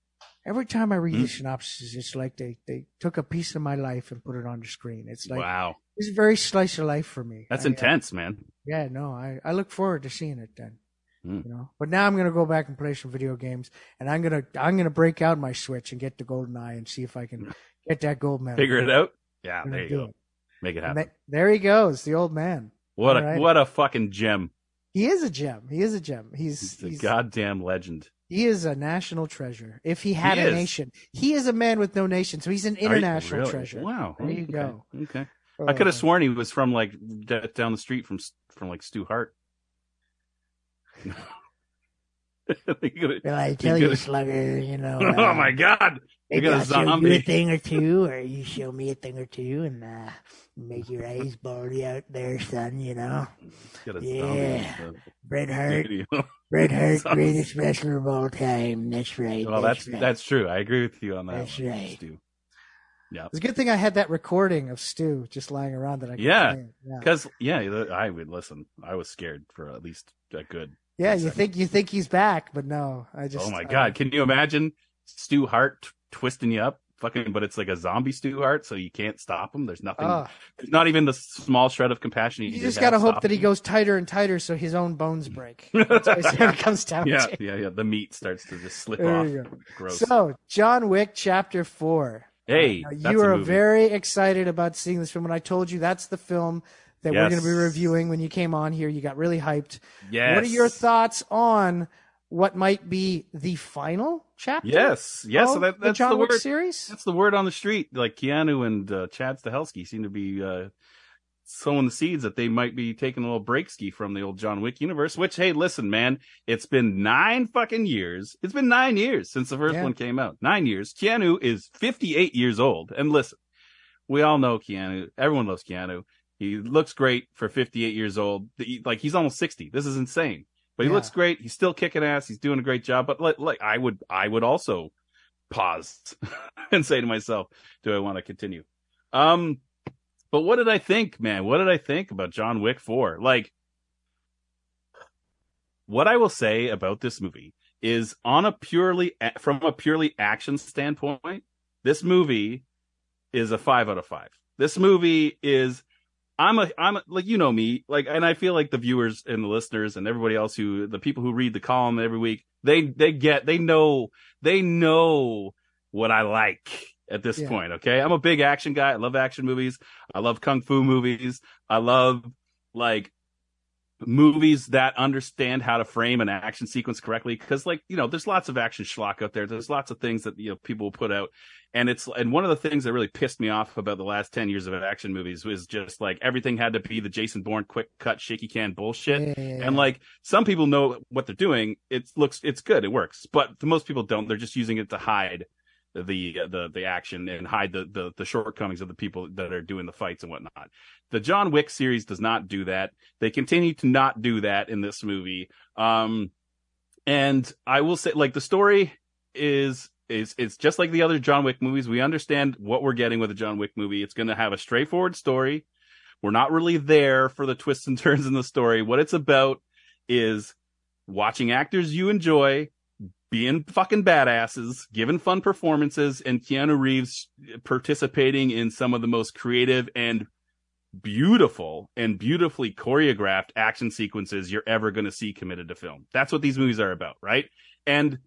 every time I read mm. the synopsis, it's like they, they took a piece of my life and put it on the screen. It's like, wow. It's a very slice of life for me. That's I, intense, I, man. Yeah, no, I, I look forward to seeing it then. Mm. You know, but now I'm gonna go back and play some video games, and I'm gonna I'm gonna break out my Switch and get the GoldenEye and see if I can get that gold medal. Figure it out. Yeah, there you go. It. Make it happen. That, there he goes, the old man. What All a right. what a fucking gem. He is a gem. He is a gem. He's, he's a he's, goddamn legend. He is a national treasure. If he had he a is. nation, he is a man with no nation, so he's an international really? treasure. Wow. There you okay. go. Okay. I could have sworn he was from like d- down the street from from like Stu Hart. Gotta, well, I tell you, gotta... slugger, you know. Oh uh, my God! Maybe I'll show you a thing or two, or you show me a thing or two, and uh, make your eyes baldy out there, son. You know. Yeah, zombie, Bret Hart. Bret Hart, greatest wrestler of all time. That's right. Well, that's that's, right. that's true. I agree with you on that. That's one. right. Stu. Yeah. It's a good thing I had that recording of Stu just lying around that I could yeah, because yeah. yeah, I would listen. I was scared for at least a good. Yeah, you second. think you think he's back, but no, I just. Oh my I, God! Can you imagine Stu Hart t- twisting you up, fucking? But it's like a zombie Stu Hart, so you can't stop him. There's nothing. Uh, there's not even the small shred of compassion. You, you just gotta hope that him. he goes tighter and tighter, so his own bones break. That's basically what it comes down yeah, to. Yeah, yeah, yeah. The meat starts to just slip there off. You go. Gross. So, John Wick Chapter Four. Hey, uh, you are very excited about seeing this film. When I told you that's the film that yes. we're going to be reviewing when you came on here, you got really hyped. Yes. What are your thoughts on what might be the final chapter? Yes, yes. So that, that's the John the Wick word, series. That's the word on the street. Like Keanu and uh, Chad Stahelski seem to be uh, sowing the seeds that they might be taking a little break ski from the old John Wick universe. Which, hey, listen, man, it's been nine fucking years. It's been nine years since the first yeah. one came out. Nine years. Keanu is fifty-eight years old. And listen, we all know Keanu. Everyone loves Keanu. He looks great for fifty-eight years old. Like, he's almost sixty. This is insane. But he yeah. looks great. He's still kicking ass. He's doing a great job. But like, like I would, I would also pause and say to myself, do I want to continue? Um, But what did I think, man? What did I think about John Wick four? Like, what I will say about this movie is, on a purely from a purely action standpoint, this movie is a five out of five. This movie is, I'm a I'm a, like, you know me, like, and I feel like the viewers and the listeners and everybody else who the people who read the column every week, they they get they know they know what I like. At this yeah. point, okay, I'm a big action guy. I love action movies. I love kung fu movies. I love like movies that understand how to frame an action sequence correctly. Because, like, you know, there's lots of action schlock out there. There's lots of things that, you know, people put out, and it's and one of the things that really pissed me off about the last ten years of action movies was just like everything had to be the Jason Bourne quick cut shaky can bullshit. Yeah, yeah, yeah. And like some people know what they're doing. It looks it's good. It works, but most people don't. They're just using it to hide the the the action and hide the, the the shortcomings of the people that are doing the fights and whatnot. The John Wick series does not do that. They continue to not do that in this movie. Um, and I will say, like, the story is It's, it's just like the other John Wick movies. We understand what we're getting with a John Wick movie. It's going to have a straightforward story. We're not really there for the twists and turns in the story. What it's about is watching actors you enjoy being fucking badasses, giving fun performances, and Keanu Reeves participating in some of the most creative and beautiful and beautifully choreographed action sequences you're ever going to see committed to film. That's what these movies are about, right? And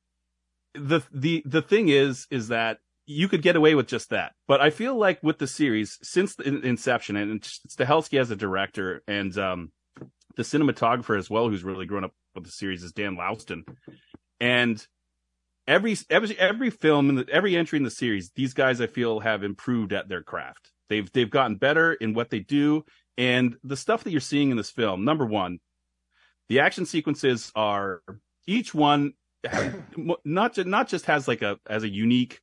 the the the thing is, is that you could get away with just that. But I feel like with the series, since the inception, and Stahelski as a director, and um, the cinematographer as well, who's really grown up with the series, is Dan Louston. And every every every film, in the, every entry in the series, these guys, I feel, have improved at their craft. They've they've gotten better in what they do. And the stuff that you're seeing in this film, number one, the action sequences are, each one not not just has like a as a unique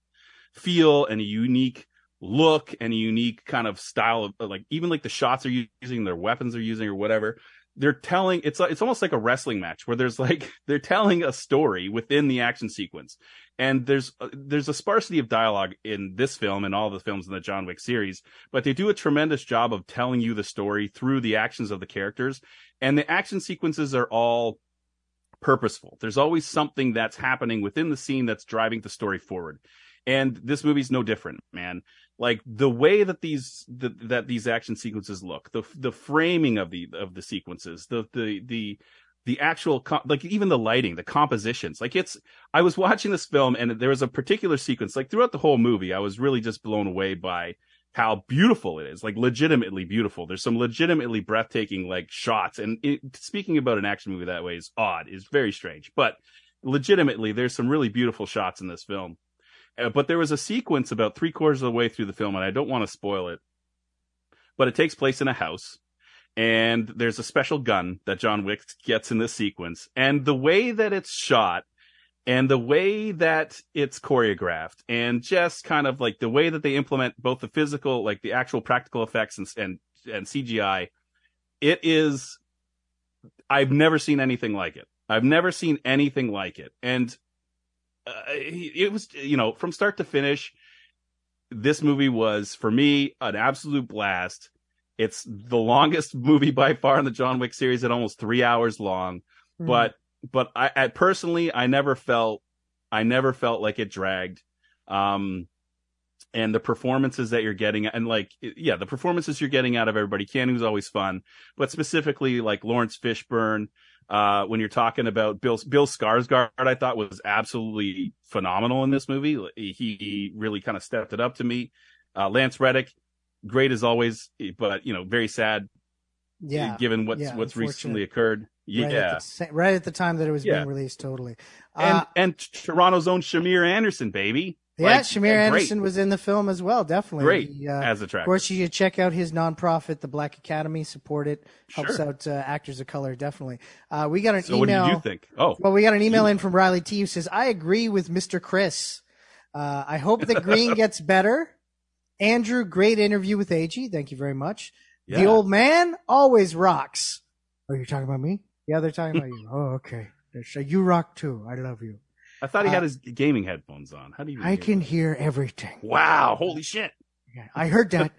feel and a unique look and a unique kind of style of, like, even like the shots are using, their weapons are using, or whatever. They're telling, it's it's almost like a wrestling match where there's like, they're telling a story within the action sequence. And there's there's a sparsity of dialogue in this film and all the films in the John Wick series, but they do a tremendous job of telling you the story through the actions of the characters. And the action sequences are all purposeful. There's always something that's happening within the scene that's driving the story forward. And this movie's no different, man. Like the way that these the, that these action sequences look, the the framing of the of the sequences, the the the the actual com- like even the lighting, the compositions. Like it's, I was watching this film and there was a particular sequence. Like throughout the whole movie, I was really just blown away by how beautiful it is. Like legitimately beautiful. There's some legitimately breathtaking like shots. And it, speaking about an action movie that way is odd, is very strange. But legitimately, there's some really beautiful shots in this film. But there was a sequence about three quarters of the way through the film, and I don't want to spoil it, but it takes place in a house, and there's a special gun that John Wick gets in this sequence. And the way that it's shot and the way that it's choreographed and just kind of like the way that they implement both the physical, like the actual practical effects and and, and C G I, it is, I've never seen anything like it. I've never seen anything like it. And Uh, it was, you know, from start to finish, this movie was, for me, an absolute blast. It's the longest movie by far in the John Wick series at almost three hours long. Mm-hmm. But, but I, I personally, I never felt, I never felt like it dragged. Um, and the performances that you're getting, and like, yeah, the performances you're getting out of everybody. Keanu's always fun, but specifically like Lawrence Fishburne. Uh, when you're talking about Bill, Bill Skarsgård, I thought was absolutely phenomenal in this movie. He, he really kind of stepped it up to me. Uh, Lance Reddick, great as always, but, you know, very sad. Yeah. Given what's, yeah, what's recently occurred. Yeah. Right at the, right at the time that it was yeah. being released. Totally. Uh, and, and Toronto's own Shamir Anderson, baby. Yeah, like, Shamir Anderson great. was in the film as well, definitely. Great, he, uh, as a track. Of course, you should check out his nonprofit, the Black Academy. Support it. Helps sure. out uh, actors of color, definitely. Uh, we got an so email. So what did you think? Oh. Well, we got an email in from Riley T who says, I agree with Mister Chris. Uh, I hope that Green gets better. Andrew, great interview with Agee. Thank you very much. Yeah. The old man always rocks. Oh, you're talking about me? Yeah, they're talking about you. Oh, okay. So you rock too. I love you. I thought he had uh, his gaming headphones on. How do you? I hear can that? hear everything. Wow! Holy shit! Yeah, I heard that.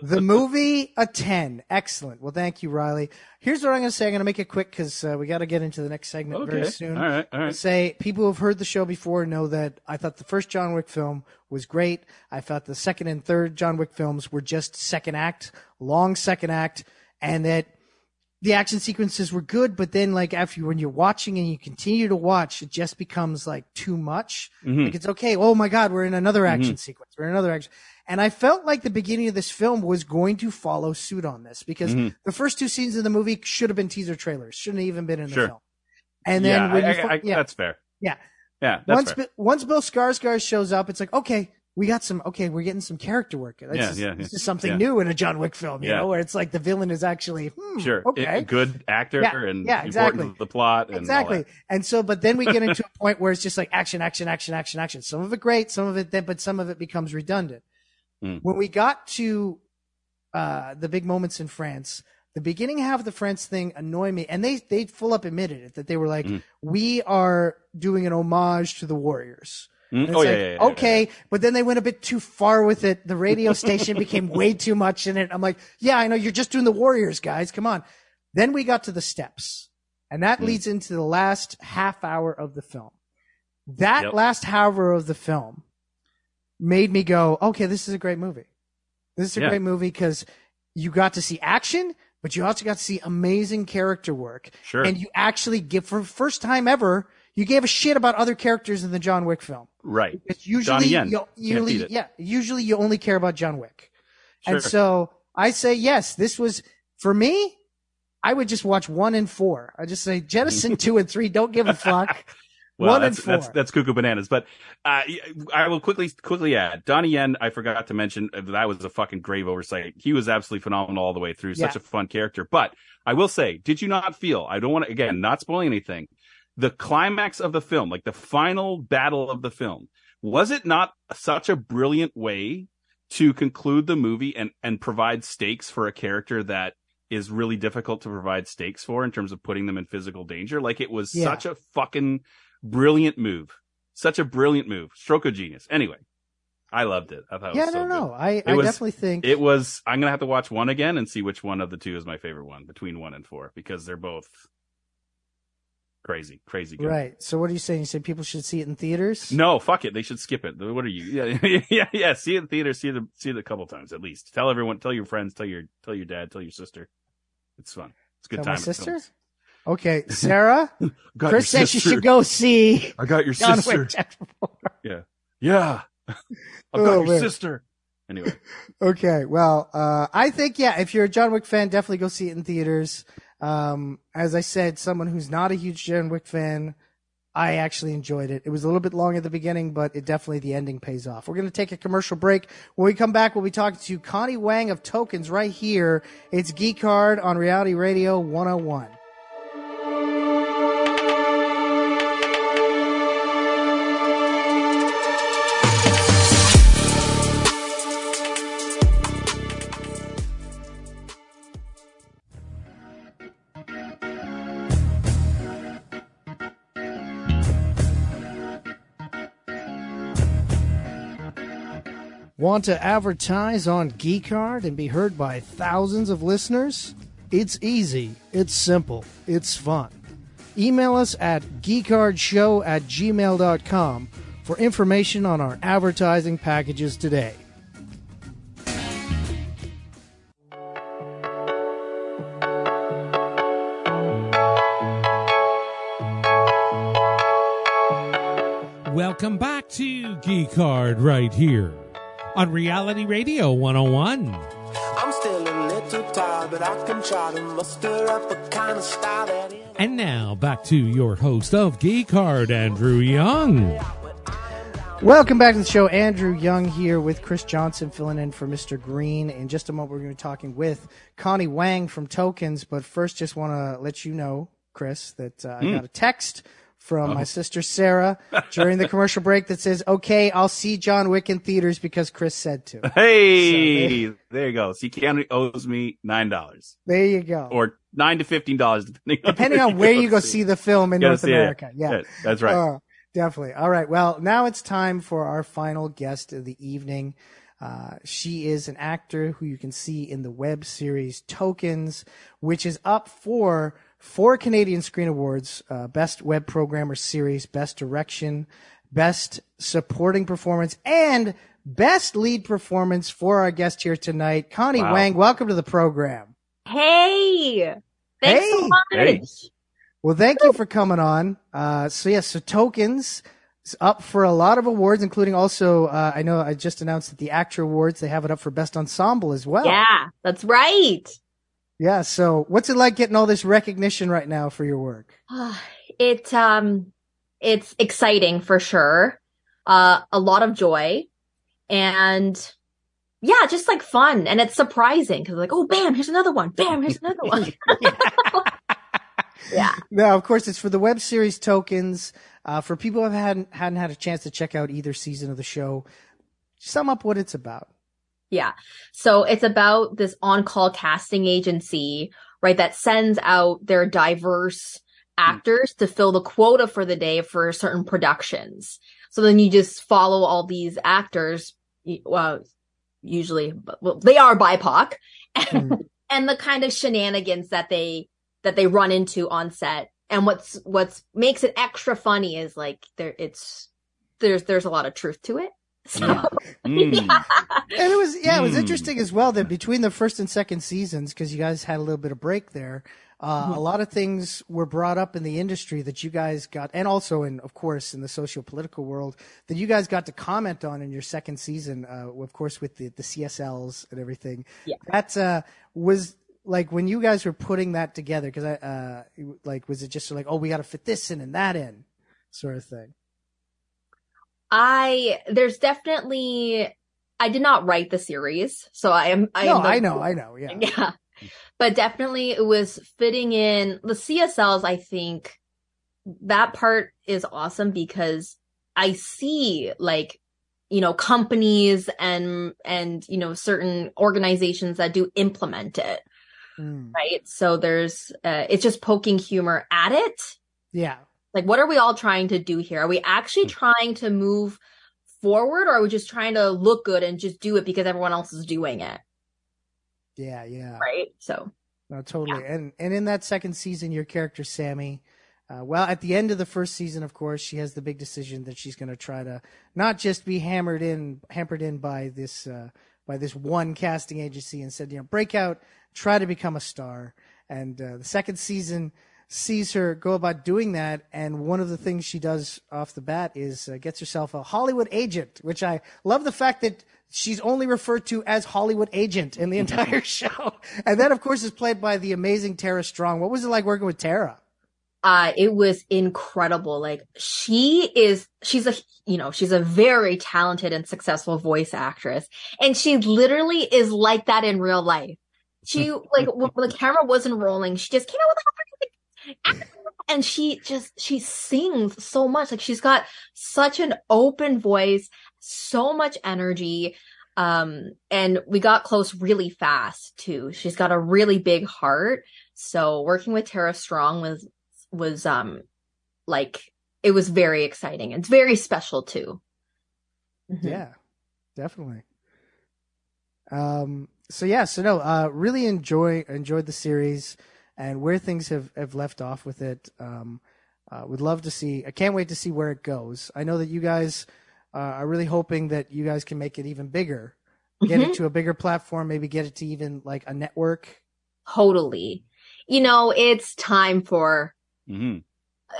The movie a ten, excellent. Well, thank you, Riley. Here's what I'm going to say. I'm going to make it quick because uh, we got to get into the next segment okay. very soon. All right, all right. Say people who have heard the show before know that I thought the first John Wick film was great. I thought the second and third John Wick films were just second act, long second act, and that. The action sequences were good, but then like after you, when you're watching and you continue to watch, it just becomes like too much. Mm-hmm. Like it's okay. Oh my God. We're in another action mm-hmm. sequence. We're in another action. And I felt like the beginning of this film was going to follow suit on this because mm-hmm. the first two scenes of the movie should have been teaser trailers. Shouldn't have even been in the sure. film. And then yeah, when I, you fo- I, I, yeah. that's fair. Yeah. Yeah. That's once, fair. once Bill Skarsgård shows up, it's like, okay, we got some, okay, we're getting some character work. This yeah, is, yeah, this yeah. is something yeah. new in a John Wick film, you yeah. know, where it's like the villain is actually, hmm, sure. okay. It, good actor yeah, and yeah, exactly. important to the plot. And exactly. And so, but then we get into a point where it's just like action, action, action, action, action. Some of it great, some of it then, but some of it becomes redundant. Mm. When we got to, uh, the big moments in France, The beginning half of the Friends thing annoyed me, and they they full up admitted it, that they were like, mm. we are doing an homage to the Warriors. Mm. Oh, like, yeah, yeah, yeah. Okay, yeah, yeah. But then they went a bit too far with it. The radio station became way too much in it. I'm like, yeah, I know, you're just doing the Warriors, guys. Come on. Then we got to the steps, and that mm. leads into the last half hour of the film. That yep. last half hour of the film made me go, okay, this is a great movie. This is a yeah. great movie because you got to see action, but you also got to see amazing character work. Sure. And you actually give, for the first time ever, you gave a shit about other characters in the John Wick film. Right. It's usually, you, usually, yeah, usually you only care about John Wick. Sure. And so I say, yes, this was, for me, I would just watch one and four. I just say, jettison two and three. Don't give a fuck. Well, that's, that's that's cuckoo bananas. But uh, I will quickly quickly add Donnie Yen. I forgot to mention that was a fucking grave oversight. He was absolutely phenomenal all the way through. Yeah. Such a fun character. But I will say, did you not feel? I don't want to again not spoiling anything. The climax of the film, like the final battle of the film, was it not such a brilliant way to conclude the movie and and provide stakes for a character that is really difficult to provide stakes for in terms of putting them in physical danger? Like it was yeah. such a fucking brilliant move. Such a brilliant move. Stroke of genius. Anyway, I loved it. I thought it yeah, was so no, no. good. I, I was, definitely think... It was... I'm going to have to watch one again and see which one of the two is my favorite one, between one and four, because they're both crazy, crazy good. Right. So what are you saying? You said people should see it in theaters? No, fuck it. They should skip it. What are you... Yeah, yeah, yeah. See it in theaters. See it, see it a couple times, at least. Tell everyone. Tell your friends. Tell your tell your dad. Tell your sister. It's fun. It's a good tell time. My sister? Films. Okay, Sarah. Chris says you should go see. I got your John sister. Wick Chapter four. Yeah, yeah. I oh, got your man. sister. Anyway. Okay. Well, uh, I think yeah. If you're a John Wick fan, definitely go see it in theaters. Um, as I said, someone who's not a huge John Wick fan, I actually enjoyed it. It was a little bit long at the beginning, but it definitely the ending pays off. We're going to take a commercial break. When we come back, we'll be talking to Connie Wang of Tokens right here. It's Geek Hard on Reality Radio one oh one. Want to advertise on Geek Hard and be heard by thousands of listeners? It's easy, it's simple, it's fun. Email us at geekhardshow at gmail dot com for information on our advertising packages today. Welcome back to Geek Hard right here on Reality Radio one oh one. I'm still a little tired, but I can try to muster up a kind of style that is... And now, back to your host of Geek Hard, Andrew Young. Welcome back to the show. Andrew Young here with Chris Johnson filling in for Mister Green. In just a moment, we're going to be talking with Connie Wang from Tokens. But first, just want to let you know, Chris, that uh, mm. I got a text from oh. my sister Sarah during the commercial break that says, okay, I'll see John Wick in theaters because Chris said to. Hey, so, there you go. See, Keanu owes me nine dollars. There you go. Or nine to fifteen dollars. Depending, depending on where you go see, see the film in North America. It. Yeah, that's right. Uh, definitely. All right. Well, now it's time for our final guest of the evening. Uh, she is an actor who you can see in the web series Tokens, which is up for Four Canadian Screen Awards, uh, Best Web Programmer Series, Best Direction, Best Supporting Performance, and Best Lead Performance for our guest here tonight, Connie wow. Wang. Welcome to the program. Hey! Thanks hey. so much! Hey. Well, thank you for coming on. Uh, so, yes, yeah, so Tokens is up for a lot of awards, including also, uh, I know I just announced at the ACTRA Awards, they have it up for Best Ensemble as well. Yeah, that's right. Yeah, so what's it like getting all this recognition right now for your work? It um, it's exciting for sure. Uh, a lot of joy, and yeah, just like fun, and it's surprising because like, oh, bam, here's another one. Bam, here's another one. Yeah. No, of course, it's for the web series Tokens. Uh, for people who hadn't hadn't had a chance to check out either season of the show, sum up what it's about. Yeah. So it's about this on-call casting agency, right, that sends out their diverse actors to fill the quota for the day for certain productions. So then you just follow all these actors, well, usually well, they are B I P O C, mm. and the kind of shenanigans that they that they run into on set. And what's what's makes it extra funny is like there it's there's there's a lot of truth to it. So, mm. yeah. And it was yeah, it was mm. interesting as well that between the first and second seasons, because you guys had a little bit of break there, uh, mm. a lot of things were brought up in the industry that you guys got, and also in of course in the socio-political world that you guys got to comment on in your second season, uh, of course with the, the C S Ls and everything. Yeah. That uh, was like when you guys were putting that together, because I uh, like was it just like, oh, we got to fit this in and that in, sort of thing. I, there's definitely, I did not write the series, so I am, I no, am. No, I know, I know, yeah. Yeah. But definitely it was fitting in the C S Ls. I think that part is awesome because I see like, you know, companies and, and, you know, certain organizations that do implement it. Mm. Right. So there's, uh, it's just poking humor at it. Yeah. Like, what are we all trying to do here? Are we actually trying to move forward, or are we just trying to look good and just do it because everyone else is doing it? Yeah, yeah. Right? So. No, totally. Yeah. And and in that second season, your character, Sammy, uh, well, at the end of the first season, of course, she has the big decision that she's going to try to not just be hammered in, hampered in by this, uh, by this one casting agency, and said, you know, break out, try to become a star. And uh, the second season sees her go about doing that, and one of the things she does off the bat is uh, gets herself a Hollywood agent, which I love the fact that she's only referred to as Hollywood agent in the entire show. And that, of course, is played by the amazing Tara Strong. What was it like working with Tara? Uh, it was incredible. Like she is, she's a, you know, she's a very talented and successful voice actress, and she literally is like that in real life. She like when the camera wasn't rolling, she just came out with a and she just she sings so much. Like she's got such an open voice, so much energy, um and we got close really fast too. She's got a really big heart, so working with Tara Strong was was um like it was very exciting. It's very special too. Mm-hmm. Yeah, definitely. um so yeah so no uh really enjoy enjoyed the series and where things have, have left off with it. Um, uh, would love to see, I can't wait to see where it goes. I know that you guys uh, are really hoping that you guys can make it even bigger, get mm-hmm. it to a bigger platform, maybe get it to even like a network. Totally. You know, it's time for, mm-hmm.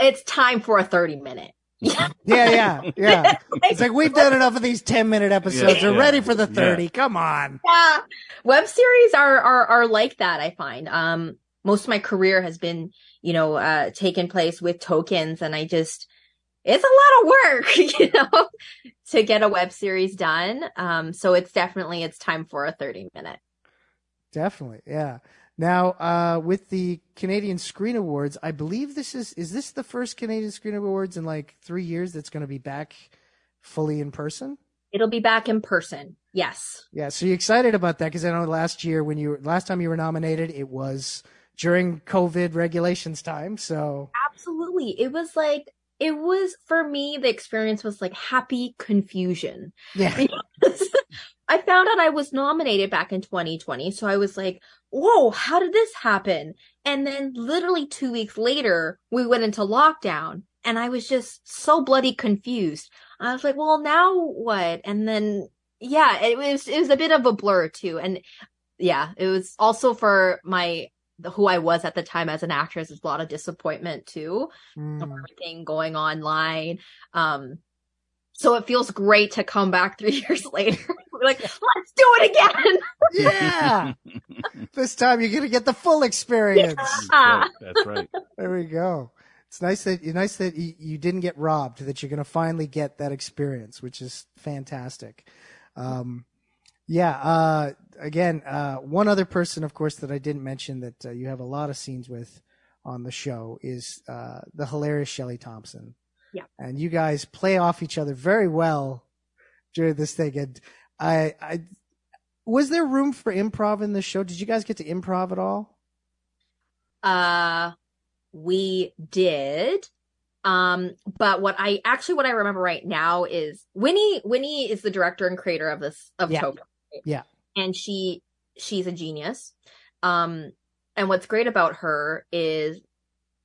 it's time for a thirty minute. Yeah, yeah, yeah. yeah. It's like, we've done enough of these ten minute episodes. Yeah, We're yeah, ready for the thirty. Yeah. Come on. Yeah. Web series are, are, are like that, I find. Um, Most of my career has been, you know, uh, taken place with Tokens, and I just, it's a lot of work, you know, to get a web series done. Um, so it's definitely, it's time for a thirty minute. Definitely. Yeah. Now, uh, with the Canadian Screen Awards, I believe this is, is this the first Canadian Screen Awards in like three years that's going to be back fully in person? It'll be back in person. Yes. Yeah. So you're excited about that? Cause I know last year when you, last time you were nominated, it was during COVID regulations time. So absolutely. It was like, it was for me, the experience was like happy confusion. Yeah. I found out I was nominated back in twenty twenty. So I was like, whoa, how did this happen? And then literally two weeks later, we went into lockdown and I was just so bloody confused. I was like, well, now what? And then, yeah, it was, it was a bit of a blur too. And yeah, it was also for my, who I was at the time as an actress, is a lot of disappointment too. Mm. Everything going online. Um, so it feels great to come back three years later. We're like, let's do it again. Yeah. This time you're going to get the full experience. Yeah. That's right. That's right. There we go. It's nice that you nice that you, you didn't get robbed, that you're going to finally get that experience, which is fantastic. Um, Yeah. Uh, again, uh, one other person, of course, that I didn't mention that uh, you have a lot of scenes with on the show is uh, the hilarious Shelley Thompson. Yeah. And you guys play off each other very well during this thing. And I, I, was there room for improv in this show? Did you guys get to improv at all? Uh, we did. Um, but what I actually, what I remember right now is Winnie, Winnie is the director and creator of this, of yeah. Tokens. Right? Yeah. And she, she's a genius. Um, and what's great about her is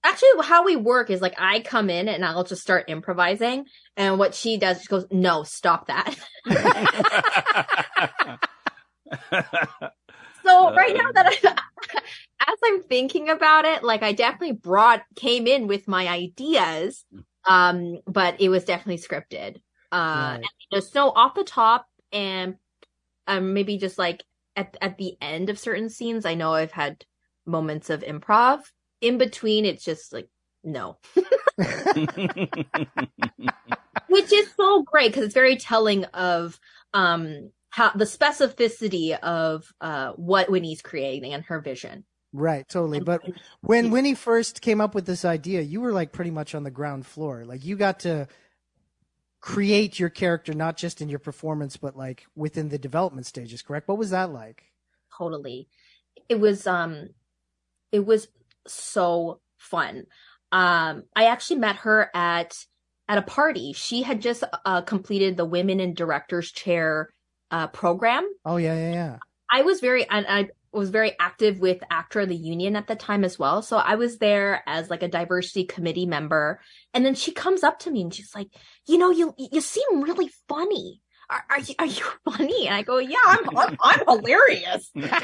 actually how we work is like, I come in and I'll just start improvising. And what she does, she goes, no, stop that. So right now that I, as I'm thinking about it, like I definitely brought, came in with my ideas, um, but it was definitely scripted. Uh, right. And so off the top and um, maybe just like at, at the end of certain scenes, I know I've had moments of improv. In between, it's just like, no. Which is so great because it's very telling of um, how the specificity of uh, what Winnie's creating and her vision. Right, totally. But when Winnie first came up with this idea, you were like pretty much on the ground floor. Like you got to create your character, not just in your performance, but like within the development stages, correct? What was that like? Totally. It was, um, it was so fun. Um, I actually met her at, at a party. She had just uh, completed the Women in Directors Chair uh, program. Oh yeah, yeah, yeah. I was very, and I, I was very active with ACTRA, the union at the time as well. So I was there as like a diversity committee member. And then she comes up to me and she's like, you know, you, you seem really funny. Are, are you, are you funny? And I go, yeah, I'm, I'm, I'm hilarious. Are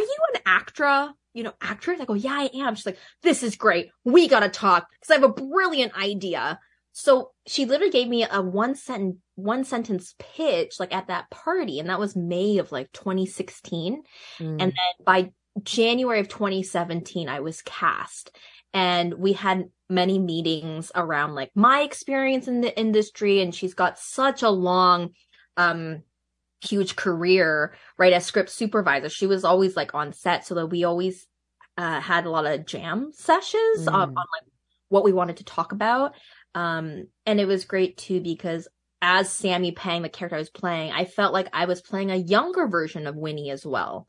you an ACTRA, you know, actress? I go, yeah, I am. She's like, this is great. We got to talk because I have a brilliant idea. So she literally gave me a one sentence, one sentence pitch like at that party. And that was May of like twenty sixteen. Mm. And then by January of twenty seventeen, I was cast and we had many meetings around like my experience in the industry. And she's got such a long, um, huge career, right? As script supervisor, she was always like on set, so that we always uh, had a lot of jam sessions mm. on, on like what we wanted to talk about. Um, and it was great too because as Sammy Pang, the character I was playing, I felt like I was playing a younger version of Winnie as well.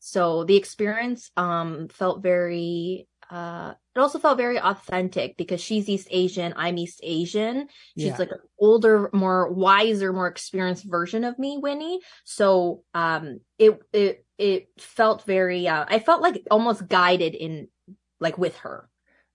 So the experience um, felt very. Uh, it also felt very authentic because she's East Asian, I'm East Asian. She's yeah. like an older, more wiser, more experienced version of me, Winnie. So um, it it it felt very. Uh, I felt like almost guided in, like with her.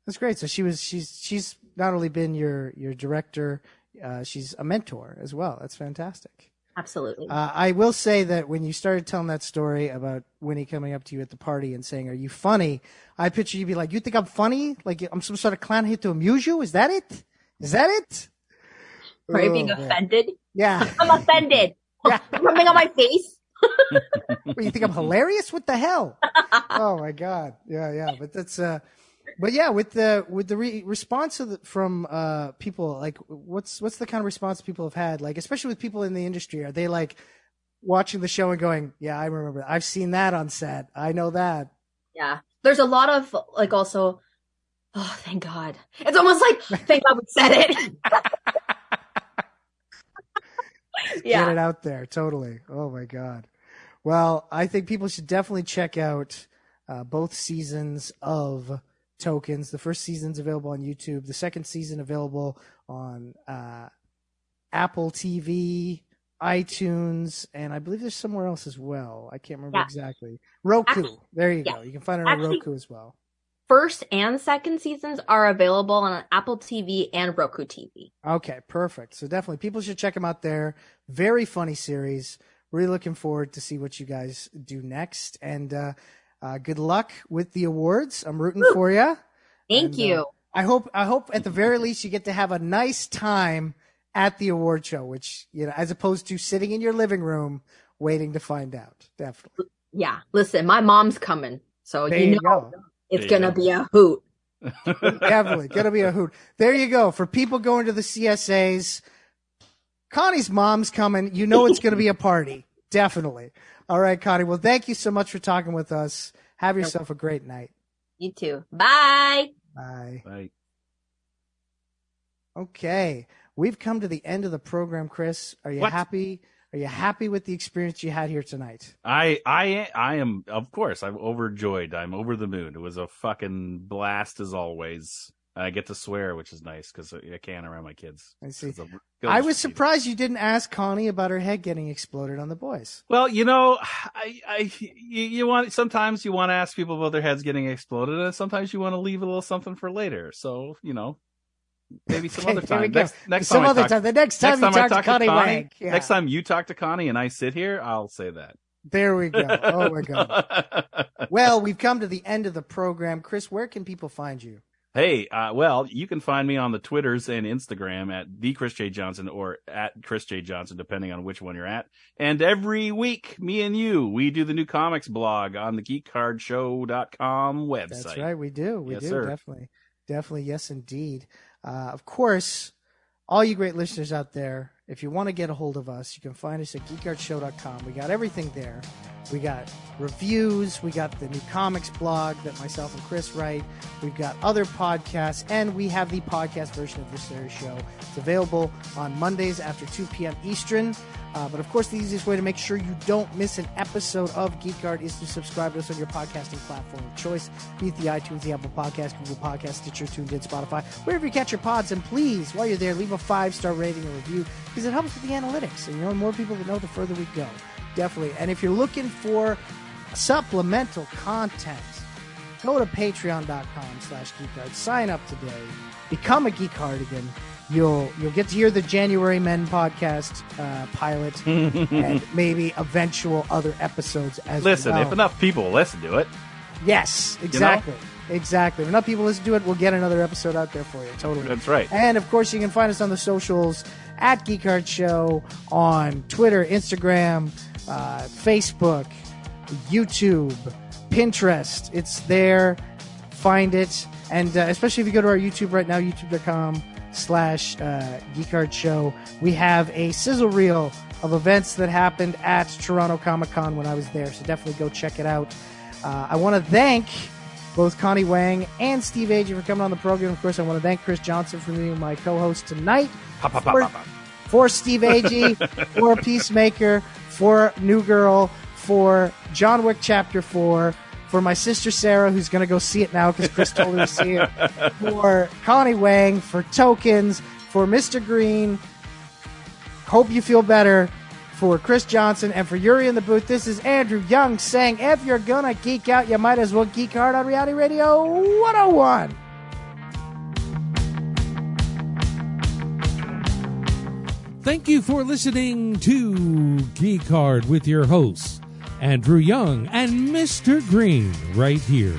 That's great. So she was. She's she's not only been your your director, uh, she's a mentor as well. That's fantastic. Absolutely. Uh, I will say that when you started telling that story about Winnie coming up to you at the party and saying, "Are you funny?" I picture you be like, "You think I'm funny? Like I'm some sort of clown here to amuse you? Is that it? Is that it?" Or oh, being man. offended? Yeah, I'm offended. Yeah. Rubbing on my face. What, you think I'm hilarious? What the hell? Oh my god. Yeah, yeah. But that's. Uh, but yeah, with the with the re- response of the, from uh, people, like what's what's the kind of response people have had? Like especially with people in the industry, are they like watching the show and going, "Yeah, I remember that. I've seen that on set. I know that." Yeah, there's a lot of like also, oh, thank God! It's almost like thank God we said it. Yeah, get it out there, totally. Oh my God! Well, I think people should definitely check out uh, both seasons of Tokens. The first season's available on YouTube. The second season available on uh, Apple T V, iTunes, and I believe there's somewhere else as well. I can't remember yeah. exactly. Roku. Actually, there you yeah. go. You can find it on Actually, Roku as well. First and second seasons are available on Apple T V and Roku T V. Okay, perfect. So definitely people should check them out there. Very funny series. Really looking forward to see what you guys do next. And uh Uh, good luck with the awards. I'm rooting Woo. for you. Thank and, you. Uh, I hope, I hope at the very least you get to have a nice time at the award show, which, you know, as opposed to sitting in your living room waiting to find out. Definitely. Yeah. Listen, my mom's coming. So, there you know, you go. it's going to be a hoot. Definitely. Going to be a hoot. There you go. For people going to the C S As, Connie's mom's coming. You know, it's going to be a party. Definitely. All right, Connie. Well, thank you so much for talking with us. Have yourself a great night. You too. Bye. Bye. Bye. Okay. We've come to the end of the program, Chris. Are you what? happy? Are you happy with the experience you had here tonight? I I I am, of course. I'm overjoyed. I'm over the moon. It was a fucking blast as always. I get to swear, which is nice because I can around my kids. I see. I was surprised you didn't ask Connie about her head getting exploded on The Boys. Well, you know, I, I, you, you want sometimes you want to ask people about their heads getting exploded, and sometimes you want to leave a little something for later. So, you know, maybe some okay, other time. Next, next some time other talk, time. The next time, next time you talk, talk to Connie Wang. Yeah. Next time you talk to Connie and I sit here, I'll say that. There we go. Oh my God. Well, we've come to the end of the program, Chris. Where can people find you? Hey, uh, well, you can find me on the Twitters and Instagram at the Chris J Johnson or at Chris J Johnson, depending on which one you're at. And every week, me and you, we do the new comics blog on the geek hard show dot com website. That's right, we do. We yes, do, sir. definitely. Definitely, yes, indeed. Uh, of course, all you great listeners out there, if you want to get a hold of us, you can find us at geek hard show dot com. We got everything there. We got reviews. We got the new comics blog that myself and Chris write. We've got other podcasts. And we have the podcast version of this series show. It's available on Mondays after two p.m. Eastern. Uh, but, of course, the easiest way to make sure you don't miss an episode of Geek Hard is to subscribe to us on your podcasting platform of choice. Be it the iTunes, the Apple Podcast, Google Podcasts, Stitcher, TuneIn, Spotify, wherever you catch your pods. And please, while you're there, leave a five-star rating and review because it helps with the analytics. And, you know, the more people that know, the further we go. Definitely. And if you're looking for supplemental content, go to patreon dot com slash geek hard. Sign up today. Become a Geek Hardigan. You'll you'll get to hear the January Men podcast uh, pilot and maybe eventual other episodes as listen, well. Listen, if enough people listen to it. Yes, exactly. You know? Exactly. If enough people listen to it, we'll get another episode out there for you. Totally. That's right. And, of course, you can find us on the socials at Geek Hard Show on Twitter, Instagram, uh, Facebook, YouTube, Pinterest. It's there. Find it. And uh, especially if you go to our YouTube right now, youtube dot com. slash uh, Geek Hard Show. We have a sizzle reel of events that happened at Toronto Comic-Con when I was there, so definitely go check it out. Uh, I want to thank both Connie Wang and Steve Agee for coming on the program. Of course, I want to thank Chris Johnson for being my co-host tonight. Pop, pop, for, pop, pop. for Steve Agee, for Peacemaker, for New Girl, for John Wick Chapter four, for my sister, Sarah, who's going to go see it now because Chris told her to see it. For Connie Wang, for Tokens, for Mister Green. Hope you feel better. For Chris Johnson and for Yuri in the booth, this is Andrew Young saying, if you're going to geek out, you might as well geek hard on Reality Radio one oh one. Thank you for listening to Geek Hard with your hosts, Andrew Young and Mister Green, right here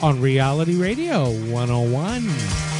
on Reality Radio one oh one.